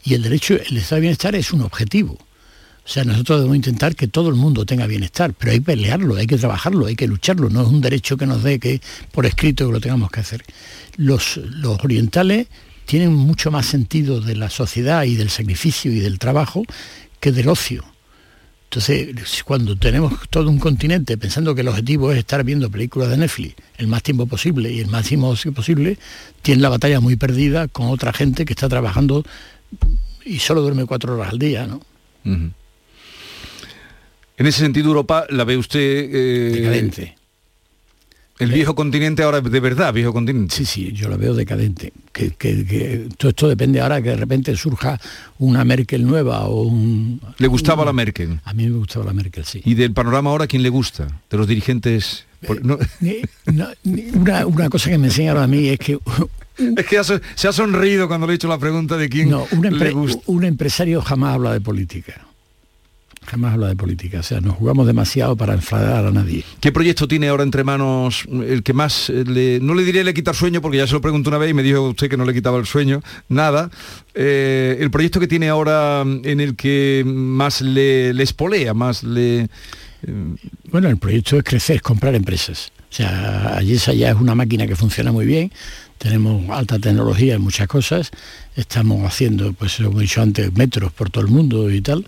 Y el derecho, el estado de bienestar es un objetivo. O sea, nosotros debemos intentar que todo el mundo tenga bienestar, pero hay que pelearlo, hay que trabajarlo, hay que lucharlo. No es un derecho que nos dé que por escrito lo tengamos que hacer. Los, los orientales tienen mucho más sentido de la sociedad y del sacrificio y del trabajo que del ocio. Entonces, cuando tenemos todo un continente pensando que el objetivo es estar viendo películas de Netflix el más tiempo posible y el máximo posible, tiene la batalla muy perdida con otra gente que está trabajando y solo duerme cuatro horas al día, ¿no? Uh-huh. En ese sentido, Europa la ve usted... Eh, decadente. El viejo eh, continente ahora, de verdad, viejo continente. Sí, sí, yo la veo decadente. Que, que, que todo esto depende ahora que de repente surja una Merkel nueva o un... ¿Le gustaba una, la Merkel? A mí me gustaba la Merkel, sí. ¿Y del panorama ahora quién le gusta? ¿De los dirigentes? Eh, no. eh, no, una, una cosa que me enseñaron a mí es que... Es que se ha sonreído cuando le he hecho la pregunta de quién no, un empre- le gusta. Un empresario jamás habla de política. Jamás habla de política, o sea, nos jugamos demasiado para enfadar a nadie. ¿Qué proyecto tiene ahora entre manos el que más le... No le diré le quitar sueño, porque ya se lo pregunté una vez y me dijo usted que no le quitaba el sueño, nada. Eh, el proyecto que tiene ahora en el que más le, le espolea, más le... Eh... Bueno, el proyecto es crecer, es comprar empresas. O sea, Ayesa ya es una máquina que funciona muy bien. Tenemos alta tecnología en muchas cosas. Estamos haciendo, pues como he dicho antes, metros por todo el mundo y tal.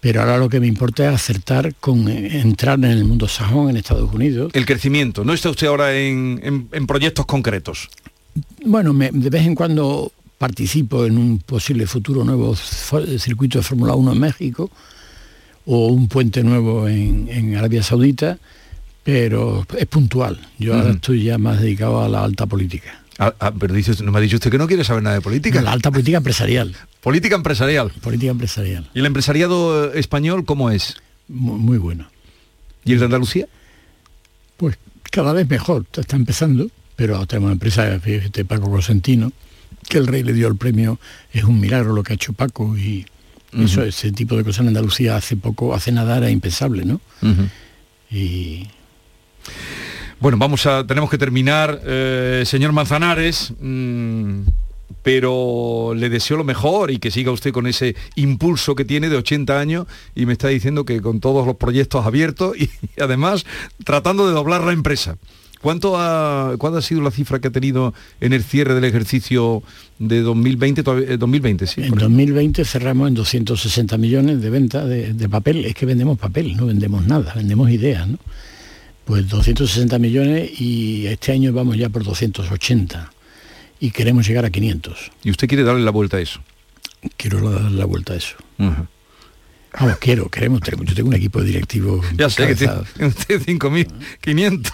Pero ahora lo que me importa es acertar con entrar en el mundo sajón, en Estados Unidos. El crecimiento. ¿No está usted ahora en, en, en proyectos concretos? Bueno, me, de vez en cuando participo en un posible futuro nuevo circuito de Fórmula uno en México o un puente nuevo en, en Arabia Saudita, pero es puntual. Yo uh-huh. ahora estoy ya más dedicado a la alta política. Ah, ah, pero dice, no me ha dicho usted que no quiere saber nada de política. No, la alta política empresarial. Política empresarial. Política empresarial. ¿Y el empresariado español cómo es? Muy, muy bueno. ¿Y el de Andalucía? Pues cada vez mejor, está empezando, pero tenemos empresas, fíjate, Paco Cosentino, que el rey le dio el premio, es un milagro lo que ha hecho Paco, y uh-huh. eso, ese tipo de cosas en Andalucía hace poco, hace nada era impensable, ¿no? Uh-huh. Y... Bueno, vamos a, tenemos que terminar, eh, señor Manzanares, mmm, pero le deseo lo mejor y que siga usted con ese impulso que tiene de ochenta años, y me está diciendo que con todos los proyectos abiertos y, y además tratando de doblar la empresa. ¿Cuánto ha, ¿Cuál ha sido la cifra que ha tenido en el cierre del ejercicio de dos mil veinte? dos mil veinte sí, en dos mil veinte cerramos en doscientos sesenta millones de venta de, de papel. Es que vendemos papel, no vendemos nada, vendemos ideas, ¿no? Pues doscientos sesenta millones, y este año vamos ya por doscientos ochenta y queremos llegar a quinientos. ¿Y usted quiere darle la vuelta a eso? Quiero darle la vuelta a eso. Uh-huh. Vamos, quiero, queremos, yo tengo un equipo de directivos. Ya sé que tiene usted cinco mil quinientos,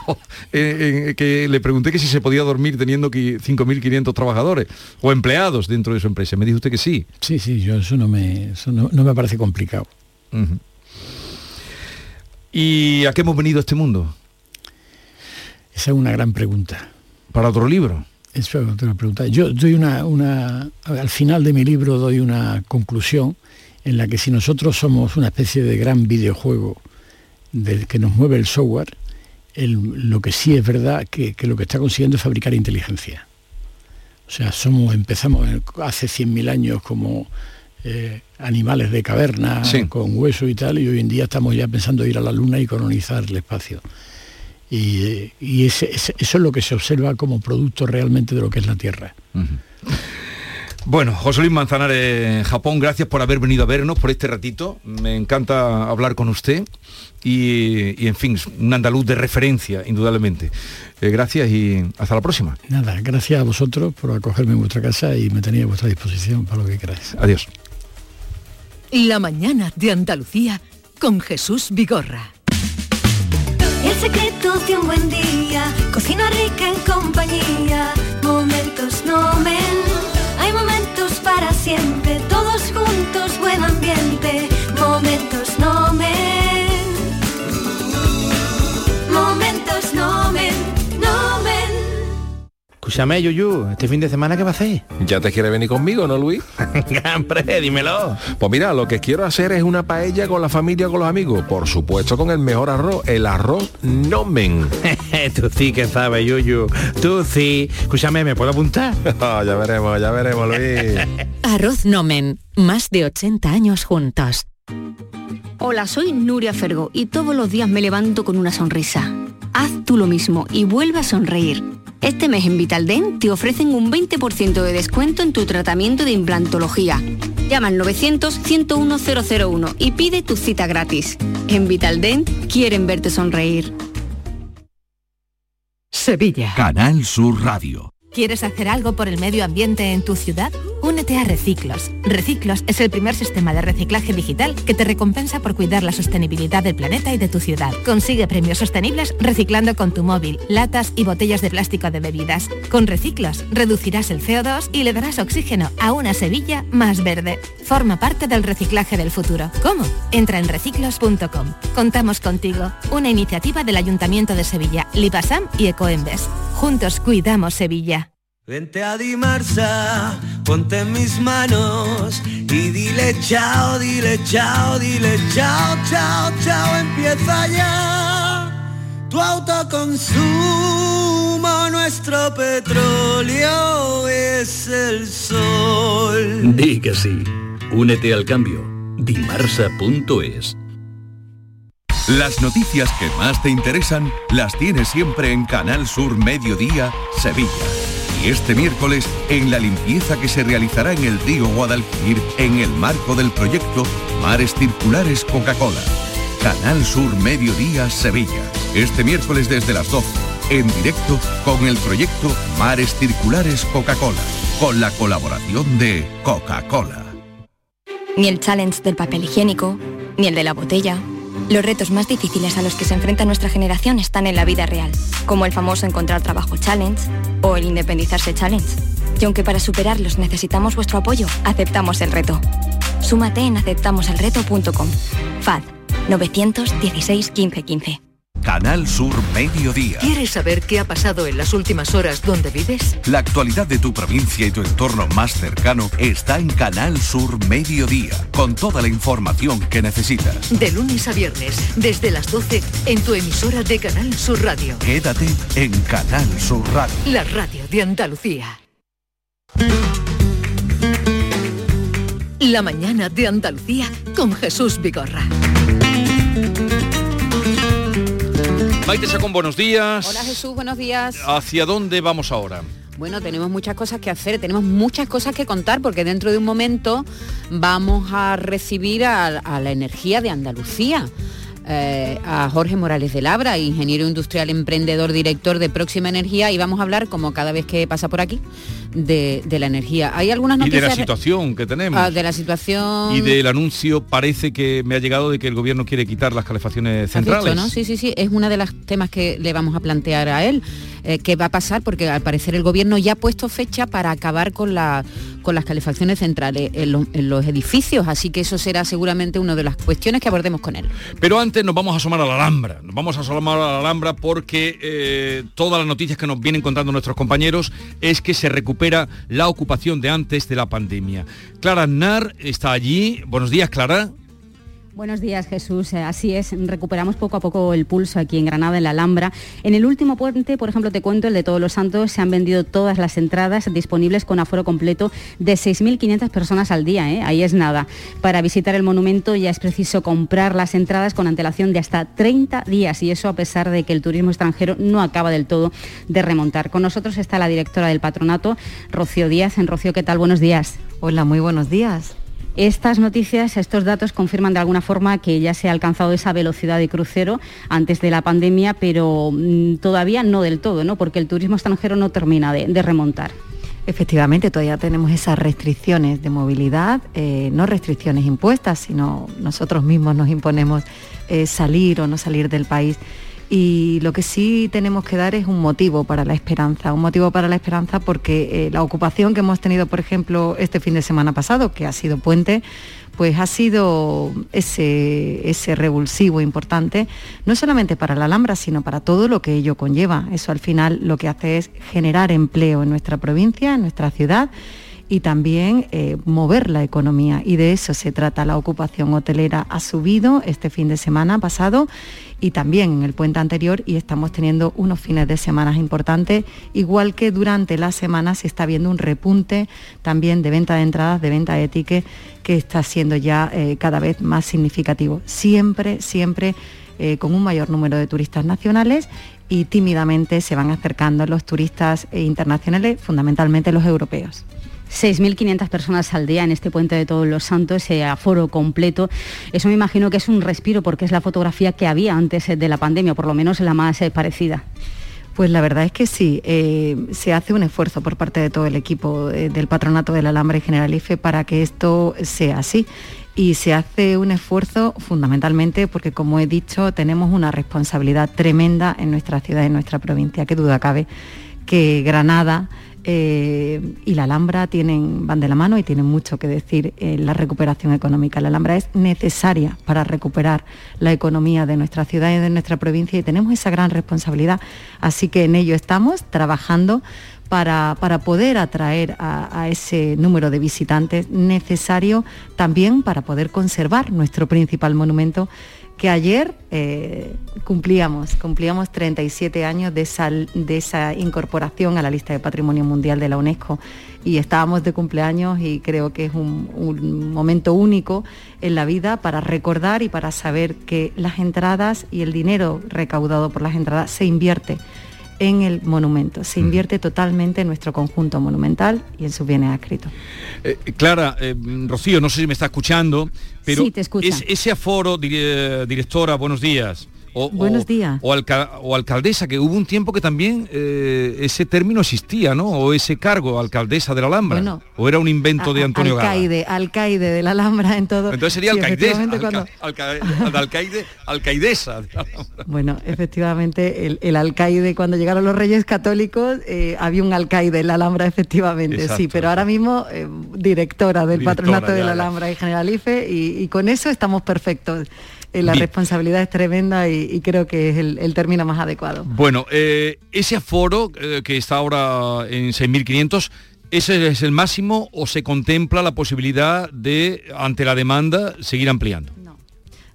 eh, eh, que le pregunté que si se podía dormir teniendo cinco mil quinientos trabajadores o empleados dentro de su empresa. Me dijo usted que sí. Sí, sí, yo eso no me, eso no, no me parece complicado. Uh-huh. ¿Y a qué hemos venido a este mundo? Esa es una gran pregunta. ¿Para otro libro? Eso es otra pregunta. Yo doy una, una... Al final de mi libro doy una conclusión en la que si nosotros somos una especie de gran videojuego del que nos mueve el software, el, lo que sí es verdad que, que lo que está consiguiendo es fabricar inteligencia. O sea, somos empezamos hace cien mil años como eh, animales de caverna, sí, con hueso y tal, y hoy en día estamos ya pensando ir a la luna y colonizar el espacio. Y, y ese, ese, eso es lo que se observa como producto realmente de lo que es la Tierra. Uh-huh. Bueno, José Luis Manzanares, Japón, gracias por haber venido a vernos por este ratito. Me encanta hablar con usted y, y en fin, un andaluz de referencia, indudablemente. Eh, gracias y hasta la próxima. Nada, gracias a vosotros por acogerme en vuestra casa y me tenéis a vuestra disposición para lo que queráis. Adiós. La mañana de Andalucía con Jesús Vigorra. El secreto de un buen día, cocina rica en compañía, momentos Nobel. Hay momentos para siempre, todos juntos, buen ambiente, momentos Nomen, momentos Nomen, Nomen. Escúchame, Yuyu, ¿este fin de semana qué va a hacer? ¿Ya te quieres venir conmigo, no, Luis? ¡Hombre, dímelo! Pues mira, lo que quiero hacer es una paella con la familia o con los amigos. Por supuesto, con el mejor arroz, el arroz Nomen. Tú sí que sabes, Yuyu. Tú sí. Escúchame, ¿me puedo apuntar? Oh, ya veremos, ya veremos, Luis. Arroz Nomen. Más de ochenta años juntos. Hola, soy Nuria Fergo y todos los días me levanto con una sonrisa. Haz tú lo mismo y vuelve a sonreír. Este mes en Vitaldent te ofrecen un veinte por ciento de descuento en tu tratamiento de implantología. Llama al novecientos ciento uno cero cero uno y pide tu cita gratis. En Vitaldent quieren verte sonreír. Sevilla. Canal Sur Radio. ¿Quieres hacer algo por el medio ambiente en tu ciudad? Únete a Reciclos. Reciclos es el primer sistema de reciclaje digital que te recompensa por cuidar la sostenibilidad del planeta y de tu ciudad. Consigue premios sostenibles reciclando con tu móvil, latas y botellas de plástico de bebidas. Con Reciclos reducirás el C O dos y le darás oxígeno a una Sevilla más verde. Forma parte del reciclaje del futuro. ¿Cómo? Entra en reciclos punto com. Contamos contigo. Una iniciativa del Ayuntamiento de Sevilla, Lipasam y Ecoembes. Juntos cuidamos Sevilla. Vente a Dimarsa, ponte en mis manos y dile chao, dile chao, dile chao, chao, chao. Empieza ya tu autoconsumo, nuestro petróleo es el sol. Di que sí, únete al cambio, dimarsa punto es. Las noticias que más te interesan las tienes siempre en Canal Sur Mediodía, Sevilla. Y este miércoles, en la limpieza que se realizará en el río Guadalquivir, en el marco del proyecto Mares Circulares Coca-Cola. Canal Sur Mediodía, Sevilla. Este miércoles desde las doce, en directo con el proyecto Mares Circulares Coca-Cola, con la colaboración de Coca-Cola. Ni el challenge del papel higiénico, ni el de la botella, Los retos más difíciles a los que se enfrenta nuestra generación están en la vida real, como el famoso Encontrar Trabajo Challenge o el Independizarse Challenge. Y aunque para superarlos necesitamos vuestro apoyo, aceptamos el reto. Súmate en aceptamos el reto punto com. F A D nueve uno seis uno cinco uno cinco. Canal Sur Mediodía. ¿Quieres saber qué ha pasado en las últimas horas donde vives? La actualidad de tu provincia y tu entorno más cercano está en Canal Sur Mediodía, con toda la información que necesitas. De lunes a viernes, desde las doce, en tu emisora de Canal Sur Radio. Quédate en Canal Sur Radio. La radio de Andalucía. La mañana de Andalucía con Jesús Vigorra. Maite Sacón, buenos días. Hola Jesús, buenos días. ¿Hacia dónde vamos ahora? Bueno, tenemos muchas cosas que hacer, tenemos muchas cosas que contar, porque dentro de un momento vamos a recibir a, a la energía de Andalucía, eh, a Jorge Morales de Labra, ingeniero industrial, emprendedor, director de Próxima Energía, y vamos a hablar, como cada vez que pasa por aquí, de, de la energía. Hay algunas noticias. Y de la situación que tenemos. Ah, de la situación. Y del anuncio, parece que me ha llegado, de que el gobierno quiere quitar las calefacciones centrales. Dicho, ¿no? Sí, sí, sí. Es uno de los temas que le vamos a plantear a él. Eh, ¿Qué va a pasar? Porque al parecer el gobierno ya ha puesto fecha para acabar con la, con las calefacciones centrales en, lo, en los edificios. Así que eso será seguramente una de las cuestiones que abordemos con él. Pero antes nos vamos a asomar a la Alhambra. Nos vamos a asomar a la Alhambra porque eh, todas las noticias que nos vienen contando nuestros compañeros es que se recupera la ocupación de antes de la pandemia. Clara Aznar está allí. Buenos días, Clara. Buenos días, Jesús. Así es, recuperamos poco a poco el pulso aquí en Granada, en la Alhambra. En el último puente, por ejemplo, te cuento, el de Todos los Santos, se han vendido todas las entradas disponibles con aforo completo de seis mil quinientas personas al día, ¿eh? Ahí es nada. Para visitar el monumento ya es preciso comprar las entradas con antelación de hasta treinta días, y eso a pesar de que el turismo extranjero no acaba del todo de remontar. Con nosotros está la directora del patronato, Rocío Díaz. En Rocío, ¿qué tal? Buenos días. Hola, muy buenos días. Estas noticias, estos datos confirman de alguna forma que ya se ha alcanzado esa velocidad de crucero antes de la pandemia, pero todavía no del todo, ¿no? Porque el turismo extranjero no termina de, de remontar. Efectivamente, todavía tenemos esas restricciones de movilidad, eh, no restricciones impuestas, sino nosotros mismos nos imponemos eh, salir o no salir del país. Y lo que sí tenemos que dar es un motivo para la esperanza, un motivo para la esperanza porque eh, la ocupación que hemos tenido, por ejemplo, este fin de semana pasado, que ha sido puente, pues ha sido ese, ese revulsivo importante, no solamente para la Alhambra, sino para todo lo que ello conlleva. Eso al final lo que hace es generar empleo en nuestra provincia, en nuestra ciudad, y también eh, mover la economía, y de eso se trata. La ocupación hotelera ha subido este fin de semana pasado y también en el puente anterior, y estamos teniendo unos fines de semana importantes, igual que durante la semana se está viendo un repunte también de venta de entradas, de venta de tickets, que está siendo ya eh, cada vez más significativo. Siempre, siempre eh, con un mayor número de turistas nacionales, y tímidamente se van acercando los turistas internacionales, fundamentalmente los europeos. seis mil quinientas personas al día en este puente de Todos los Santos, ese aforo completo. Eso me imagino que es un respiro, porque es la fotografía que había antes de la pandemia, por lo menos la más parecida. Pues la verdad es que sí, eh, se hace un esfuerzo por parte de todo el equipo eh, del Patronato de la Alhambra y Generalife para que esto sea así. Y se hace un esfuerzo fundamentalmente porque, como he dicho, tenemos una responsabilidad tremenda en nuestra ciudad, en nuestra provincia. Qué duda cabe que Granada Eh, y la Alhambra tienen, van de la mano y tienen mucho que decir en la recuperación económica. La Alhambra es necesaria para recuperar la economía de nuestra ciudad y de nuestra provincia, y tenemos esa gran responsabilidad. Así que en ello estamos trabajando para, para poder atraer a, a ese número de visitantes necesario, también para poder conservar nuestro principal monumento, que ayer eh, cumplíamos, cumplíamos treinta y siete años de esa, de esa incorporación a la lista de Patrimonio Mundial de la UNESCO, y estábamos de cumpleaños, y creo que es un, un momento único en la vida para recordar y para saber que las entradas y el dinero recaudado por las entradas se invierte en el monumento, se invierte totalmente en nuestro conjunto monumental y en sus bienes adscritos. Eh, Clara, eh, Rocío, no sé si me está escuchando, pero sí, te escucha. Es, ese aforo, di, eh, directora, buenos días, O, Buenos o, días. O, alca- o alcaldesa, que hubo un tiempo que también eh, ese término existía, ¿no? O ese cargo, alcaldesa de la Alhambra. Bueno, o era un invento a, de Antonio alcaide, Garra. Alcaide de la Alhambra en todo. Entonces sería sí, alcaidesa, alca- cuando... alca- alca- alcaide, alcaidesa de la Alhambra. Bueno, efectivamente, el, el alcaide, cuando llegaron los Reyes Católicos, eh, había un alcaide en la Alhambra, efectivamente. Exacto, sí, pero exacto. Ahora mismo eh, directora del directora, patronato ya, de la Alhambra y Generalife, y, y con eso estamos perfectos. La Bien. Responsabilidad es tremenda y, y creo que es el, el término más adecuado. Bueno, eh, ese aforo eh, que está ahora en seis mil quinientos, ¿ese es el máximo o se contempla la posibilidad de, ante la demanda, seguir ampliando? No,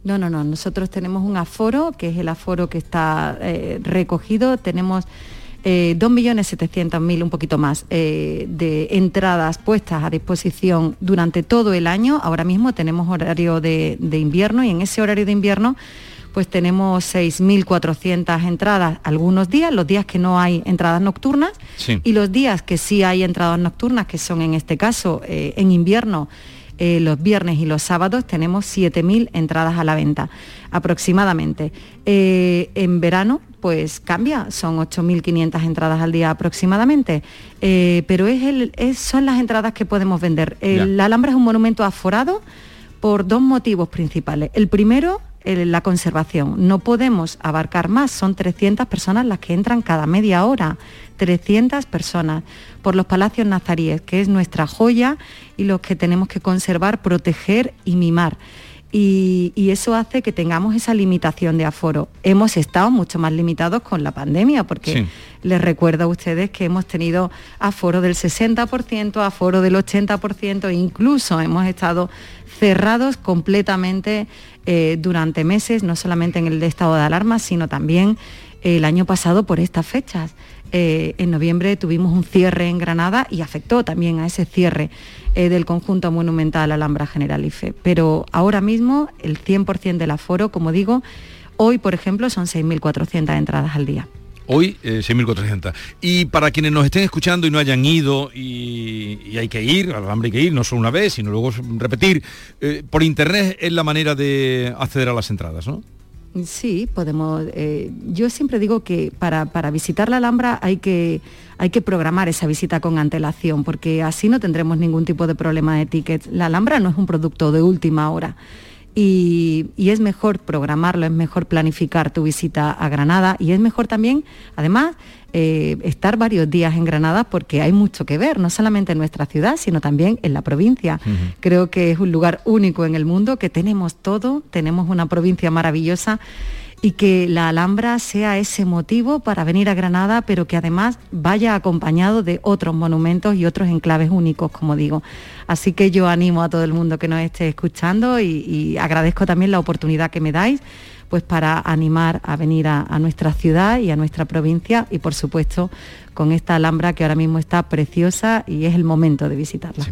no, no, no. Nosotros tenemos un aforo, que es el aforo que está eh, recogido. Tenemos eh, dos millones setecientos mil, un poquito más, eh, de entradas puestas a disposición durante todo el año. Ahora mismo tenemos horario de, de invierno, y en ese horario de invierno pues tenemos seis mil cuatrocientas entradas algunos días, los días que no hay entradas nocturnas, sí. Y los días que sí hay entradas nocturnas, que son en este caso eh, en invierno, Eh, los viernes y los sábados, tenemos siete mil entradas a la venta aproximadamente. Eh, en verano pues cambia, son ocho mil quinientas entradas al día aproximadamente, eh, pero es el, es, son las entradas que podemos vender. El, la Alhambra es un monumento aforado por dos motivos principales. El primero, el, la conservación. No podemos abarcar más, son trescientas personas las que entran cada media hora. trescientas personas por los palacios nazaríes, que es nuestra joya y los que tenemos que conservar, proteger y mimar. Y, y eso hace que tengamos esa limitación de aforo. Hemos estado mucho más limitados con la pandemia, porque sí. Les recuerdo a ustedes que hemos tenido aforo del sesenta por ciento, aforo del ochenta por ciento, incluso hemos estado cerrados completamente eh, durante meses, no solamente en el estado de alarma, sino también el año pasado por estas fechas. Eh, en noviembre tuvimos un cierre en Granada y afectó también a ese cierre eh, del conjunto monumental Alhambra Generalife. Pero ahora mismo el cien por ciento del aforo, como digo, hoy por ejemplo son seis mil cuatrocientas entradas al día. Hoy eh, seis mil cuatrocientas. Y para quienes nos estén escuchando y no hayan ido y, y hay que ir, a la Alhambra hay que ir, no solo una vez, sino luego repetir, eh, por internet es la manera de acceder a las entradas, ¿no? Sí, podemos. Eh, yo siempre digo que para, para visitar la Alhambra hay que, hay que programar esa visita con antelación, porque así no tendremos ningún tipo de problema de tickets. La Alhambra no es un producto de última hora y, y es mejor programarlo, es mejor planificar tu visita a Granada y es mejor también, además, eh, estar varios días en Granada, porque hay mucho que ver, no solamente en nuestra ciudad, sino también en la provincia. Uh-huh. Creo que es un lugar único en el mundo, que tenemos todo, tenemos una provincia maravillosa, y que la Alhambra sea ese motivo para venir a Granada, pero que además vaya acompañado de otros monumentos y otros enclaves únicos, como digo. Así que yo animo a todo el mundo que nos esté escuchando y, y agradezco también la oportunidad que me dais, pues para animar a venir a, a nuestra ciudad y a nuestra provincia, y por supuesto con esta Alhambra que ahora mismo está preciosa y es el momento de visitarla. Sí.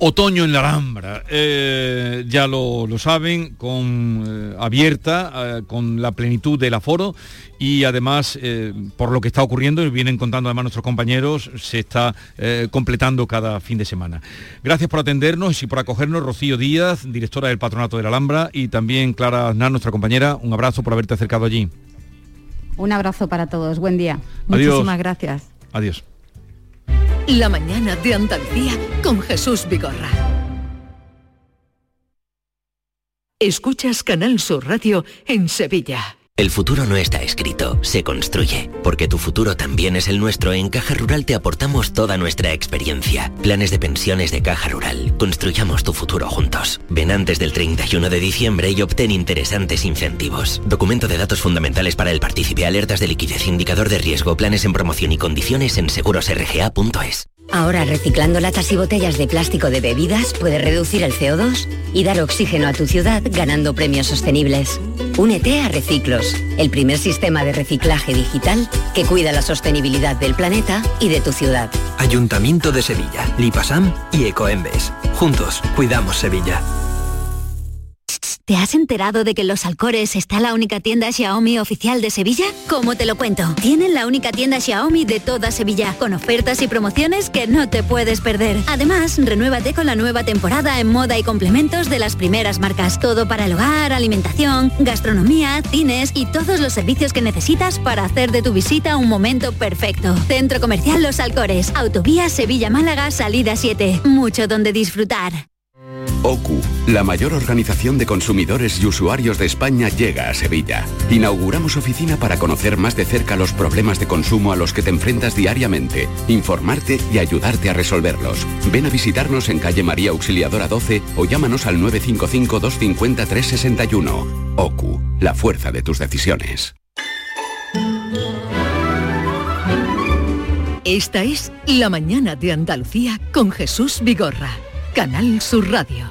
Otoño en la Alhambra, eh, ya lo, lo saben, con eh, abierta, eh, con la plenitud del aforo, y además eh, por lo que está ocurriendo, y vienen contando además nuestros compañeros, se está eh, completando cada fin de semana. Gracias por atendernos y por acogernos, Rocío Díaz, directora del Patronato de la Alhambra, y también Clara Aznar, nuestra compañera, un abrazo por haberte acercado allí. Un abrazo para todos, buen día. Adiós. Muchísimas gracias. Adiós. La mañana de Andalucía con Jesús Vigorra. Escuchas Canal Sur Radio en Sevilla. El futuro no está escrito, se construye. Porque tu futuro también es el nuestro, en Caja Rural te aportamos toda nuestra experiencia. Planes de pensiones de Caja Rural. Construyamos tu futuro juntos. Ven antes del treinta y uno de diciembre y obtén interesantes incentivos. Documento de datos fundamentales para el partícipe, alertas de liquidez, indicador de riesgo, planes en promoción y condiciones en seguros r g a punto es. Ahora, reciclando latas y botellas de plástico de bebidas, puedes reducir el ce o dos y dar oxígeno a tu ciudad ganando premios sostenibles. Únete a Reciclos, el primer sistema de reciclaje digital que cuida la sostenibilidad del planeta y de tu ciudad. Ayuntamiento de Sevilla, Lipasam y Ecoembes. Juntos, cuidamos Sevilla. ¿Te has enterado de que en Los Alcores está la única tienda Xiaomi oficial de Sevilla? ¿Cómo te lo cuento? Tienen la única tienda Xiaomi de toda Sevilla, con ofertas y promociones que no te puedes perder. Además, renuévate con la nueva temporada en moda y complementos de las primeras marcas. Todo para el hogar, alimentación, gastronomía, cines y todos los servicios que necesitas para hacer de tu visita un momento perfecto. Centro Comercial Los Alcores, Autovía Sevilla-Málaga, Salida siete. Mucho donde disfrutar. O C U, la mayor organización de consumidores y usuarios de España, llega a Sevilla. Inauguramos oficina para conocer más de cerca los problemas de consumo a los que te enfrentas diariamente, informarte y ayudarte a resolverlos. Ven a visitarnos en calle María Auxiliadora doce o llámanos al nueve cinco cinco, dos cinco cero, tres seis uno. O C U, la fuerza de tus decisiones. Esta es La Mañana de Andalucía con Jesús Vigorra. Canal Sur Radio.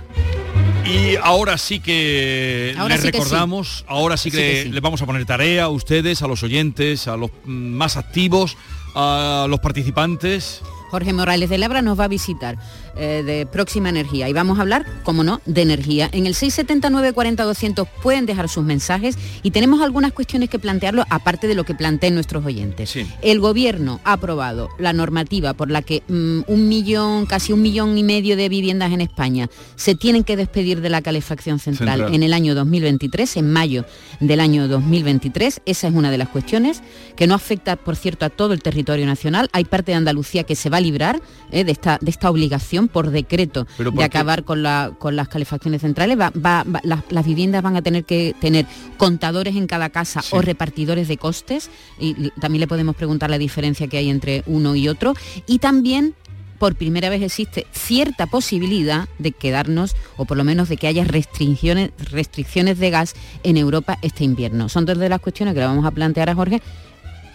Y ahora sí que ahora les sí recordamos, que sí. ahora sí que, sí que sí. les vamos a poner tarea a ustedes, a los oyentes, a los más activos, a los participantes. Jorge Morales de Labra nos va a visitar eh, de Próxima Energía y vamos a hablar, como no, de energía. En el seis siete nueve, cuarenta, doscientos pueden dejar sus mensajes y tenemos algunas cuestiones que plantearlo, aparte de lo que planteen nuestros oyentes. Sí. El Gobierno ha aprobado la normativa por la que mmm, un millón, casi un millón y medio de viviendas en España se tienen que despedir de la calefacción central, central en el año dos mil veintitrés, en mayo del año dos mil veintitrés. Esa es una de las cuestiones que no afecta, por cierto, a todo el territorio nacional. Hay parte de Andalucía que se va a librar eh, de esta de esta obligación por decreto de acabar con la con las calefacciones centrales. Va, va, va, las, las viviendas van a tener que tener contadores en cada casa, sí, o repartidores de costes, y también le podemos preguntar la diferencia que hay entre uno y otro. Y también por primera vez existe cierta posibilidad de quedarnos, o por lo menos de que haya restricciones, restricciones de gas en Europa este invierno. Son dos de las cuestiones que le vamos a plantear a Jorge.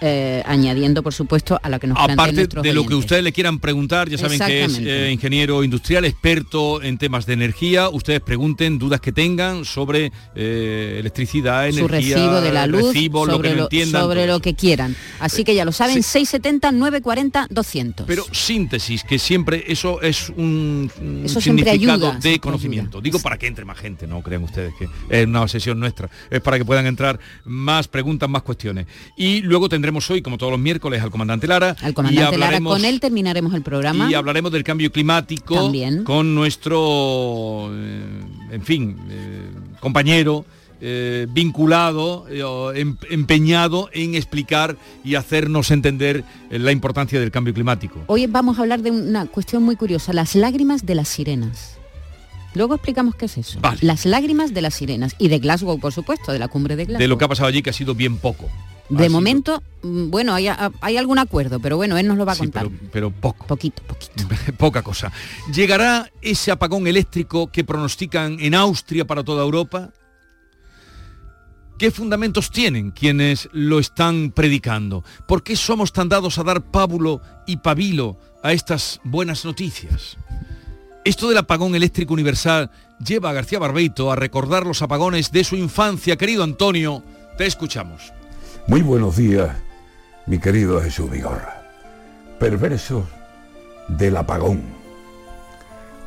Eh, añadiendo, por supuesto, a lo que nos plantean nuestros oyentes. Aparte de lo que ustedes le quieran preguntar, ya saben que es eh, ingeniero industrial, experto en temas de energía. Ustedes pregunten dudas que tengan sobre eh, electricidad, energía, su recibo de la luz, recibo, sobre lo que, lo, no entiendan, sobre lo que quieran. Así que ya lo saben, sí. seis siete cero, nueve cuarenta, doscientos. Pero síntesis, que siempre eso es un, un eso significado ayuda, de conocimiento. Ayuda. Digo, para que entre más gente, no crean ustedes que es una obsesión nuestra. Es para que puedan entrar más preguntas, más cuestiones. Y luego tendremos hoy, como todos los miércoles, al comandante Lara. Al comandante Lara, con él terminaremos el programa. Y hablaremos del cambio climático también, con nuestro, eh, en fin, eh, compañero, eh, vinculado, eh, empeñado en explicar y hacernos entender eh, la importancia del cambio climático. Hoy vamos a hablar de una cuestión muy curiosa, las lágrimas de las sirenas. Luego explicamos qué es eso. Vale. Las lágrimas de las sirenas. Y de Glasgow, por supuesto, de la cumbre de Glasgow. De lo que ha pasado allí, que ha sido bien poco. De ah, momento, sí, bueno, hay, hay algún acuerdo, pero bueno, él nos lo va a sí, contar. Pero, pero poco. Poquito, poquito. Poca cosa. ¿Llegará ese apagón eléctrico que pronostican en Austria para toda Europa? ¿Qué fundamentos tienen quienes lo están predicando? ¿Por qué somos tan dados a dar pábulo y pabilo a estas buenas noticias? Esto del apagón eléctrico universal lleva a García Barbeito a recordar los apagones de su infancia. Querido Antonio, te escuchamos. Muy buenos días, mi querido Jesús Vigorra. Perversos del apagón.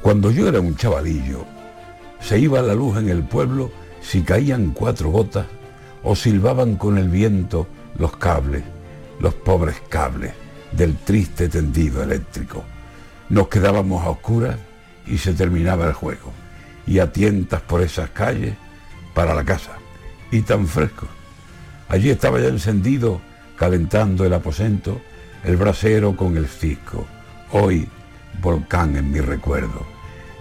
Cuando yo era un chavalillo, se iba la luz en el pueblo si caían cuatro gotas o silbaban con el viento los cables, los pobres cables del triste tendido eléctrico. Nos quedábamos a oscuras y se terminaba el juego. Y a tientas por esas calles para la casa. Y tan frescos. Allí estaba ya encendido, calentando el aposento, el brasero con el cisco, hoy volcán en mi recuerdo,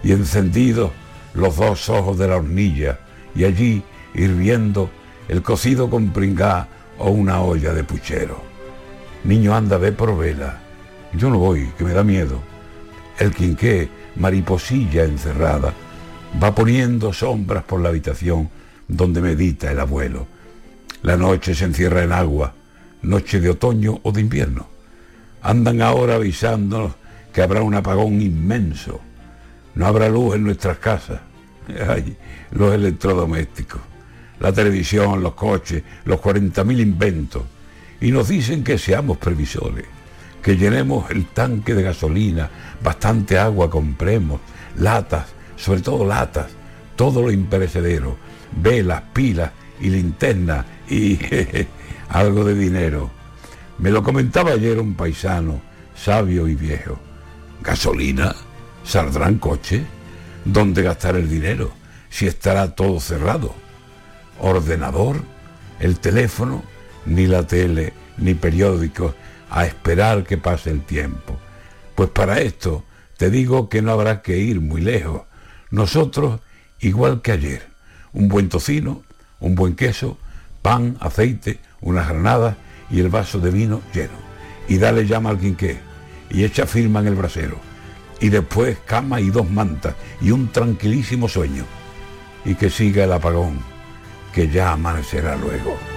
y encendidos los dos ojos de la hornilla, y allí hirviendo el cocido con pringá o una olla de puchero. Niño, anda, ve por vela, yo no voy, que me da miedo. El quinqué, mariposilla encerrada, va poniendo sombras por la habitación donde medita el abuelo. La noche se encierra en agua, noche de otoño o de invierno. Andan ahora avisándonos que habrá un apagón inmenso. No habrá luz en nuestras casas. Ay, los electrodomésticos, la televisión, los coches, los cuarenta mil inventos. Y nos dicen que seamos previsores, que llenemos el tanque de gasolina, bastante agua compremos, latas, sobre todo latas, todo lo imperecedero, velas, pilas y linternas y jeje, algo de dinero. Me lo comentaba ayer un paisano, sabio y viejo. ¿Gasolina? ¿Saldrán coches? ¿Dónde gastar el dinero si estará todo cerrado? Ordenador, el teléfono, ni la tele, ni periódicos, a esperar que pase el tiempo. Pues para esto te digo que no habrá que ir muy lejos. Nosotros, igual que ayer, un buen tocino, un buen queso, pan, aceite, unas granadas y el vaso de vino lleno. Y dale llama al quinqué y echa firma en el brasero. Y después cama y dos mantas y un tranquilísimo sueño. Y que siga el apagón, que ya amanecerá luego.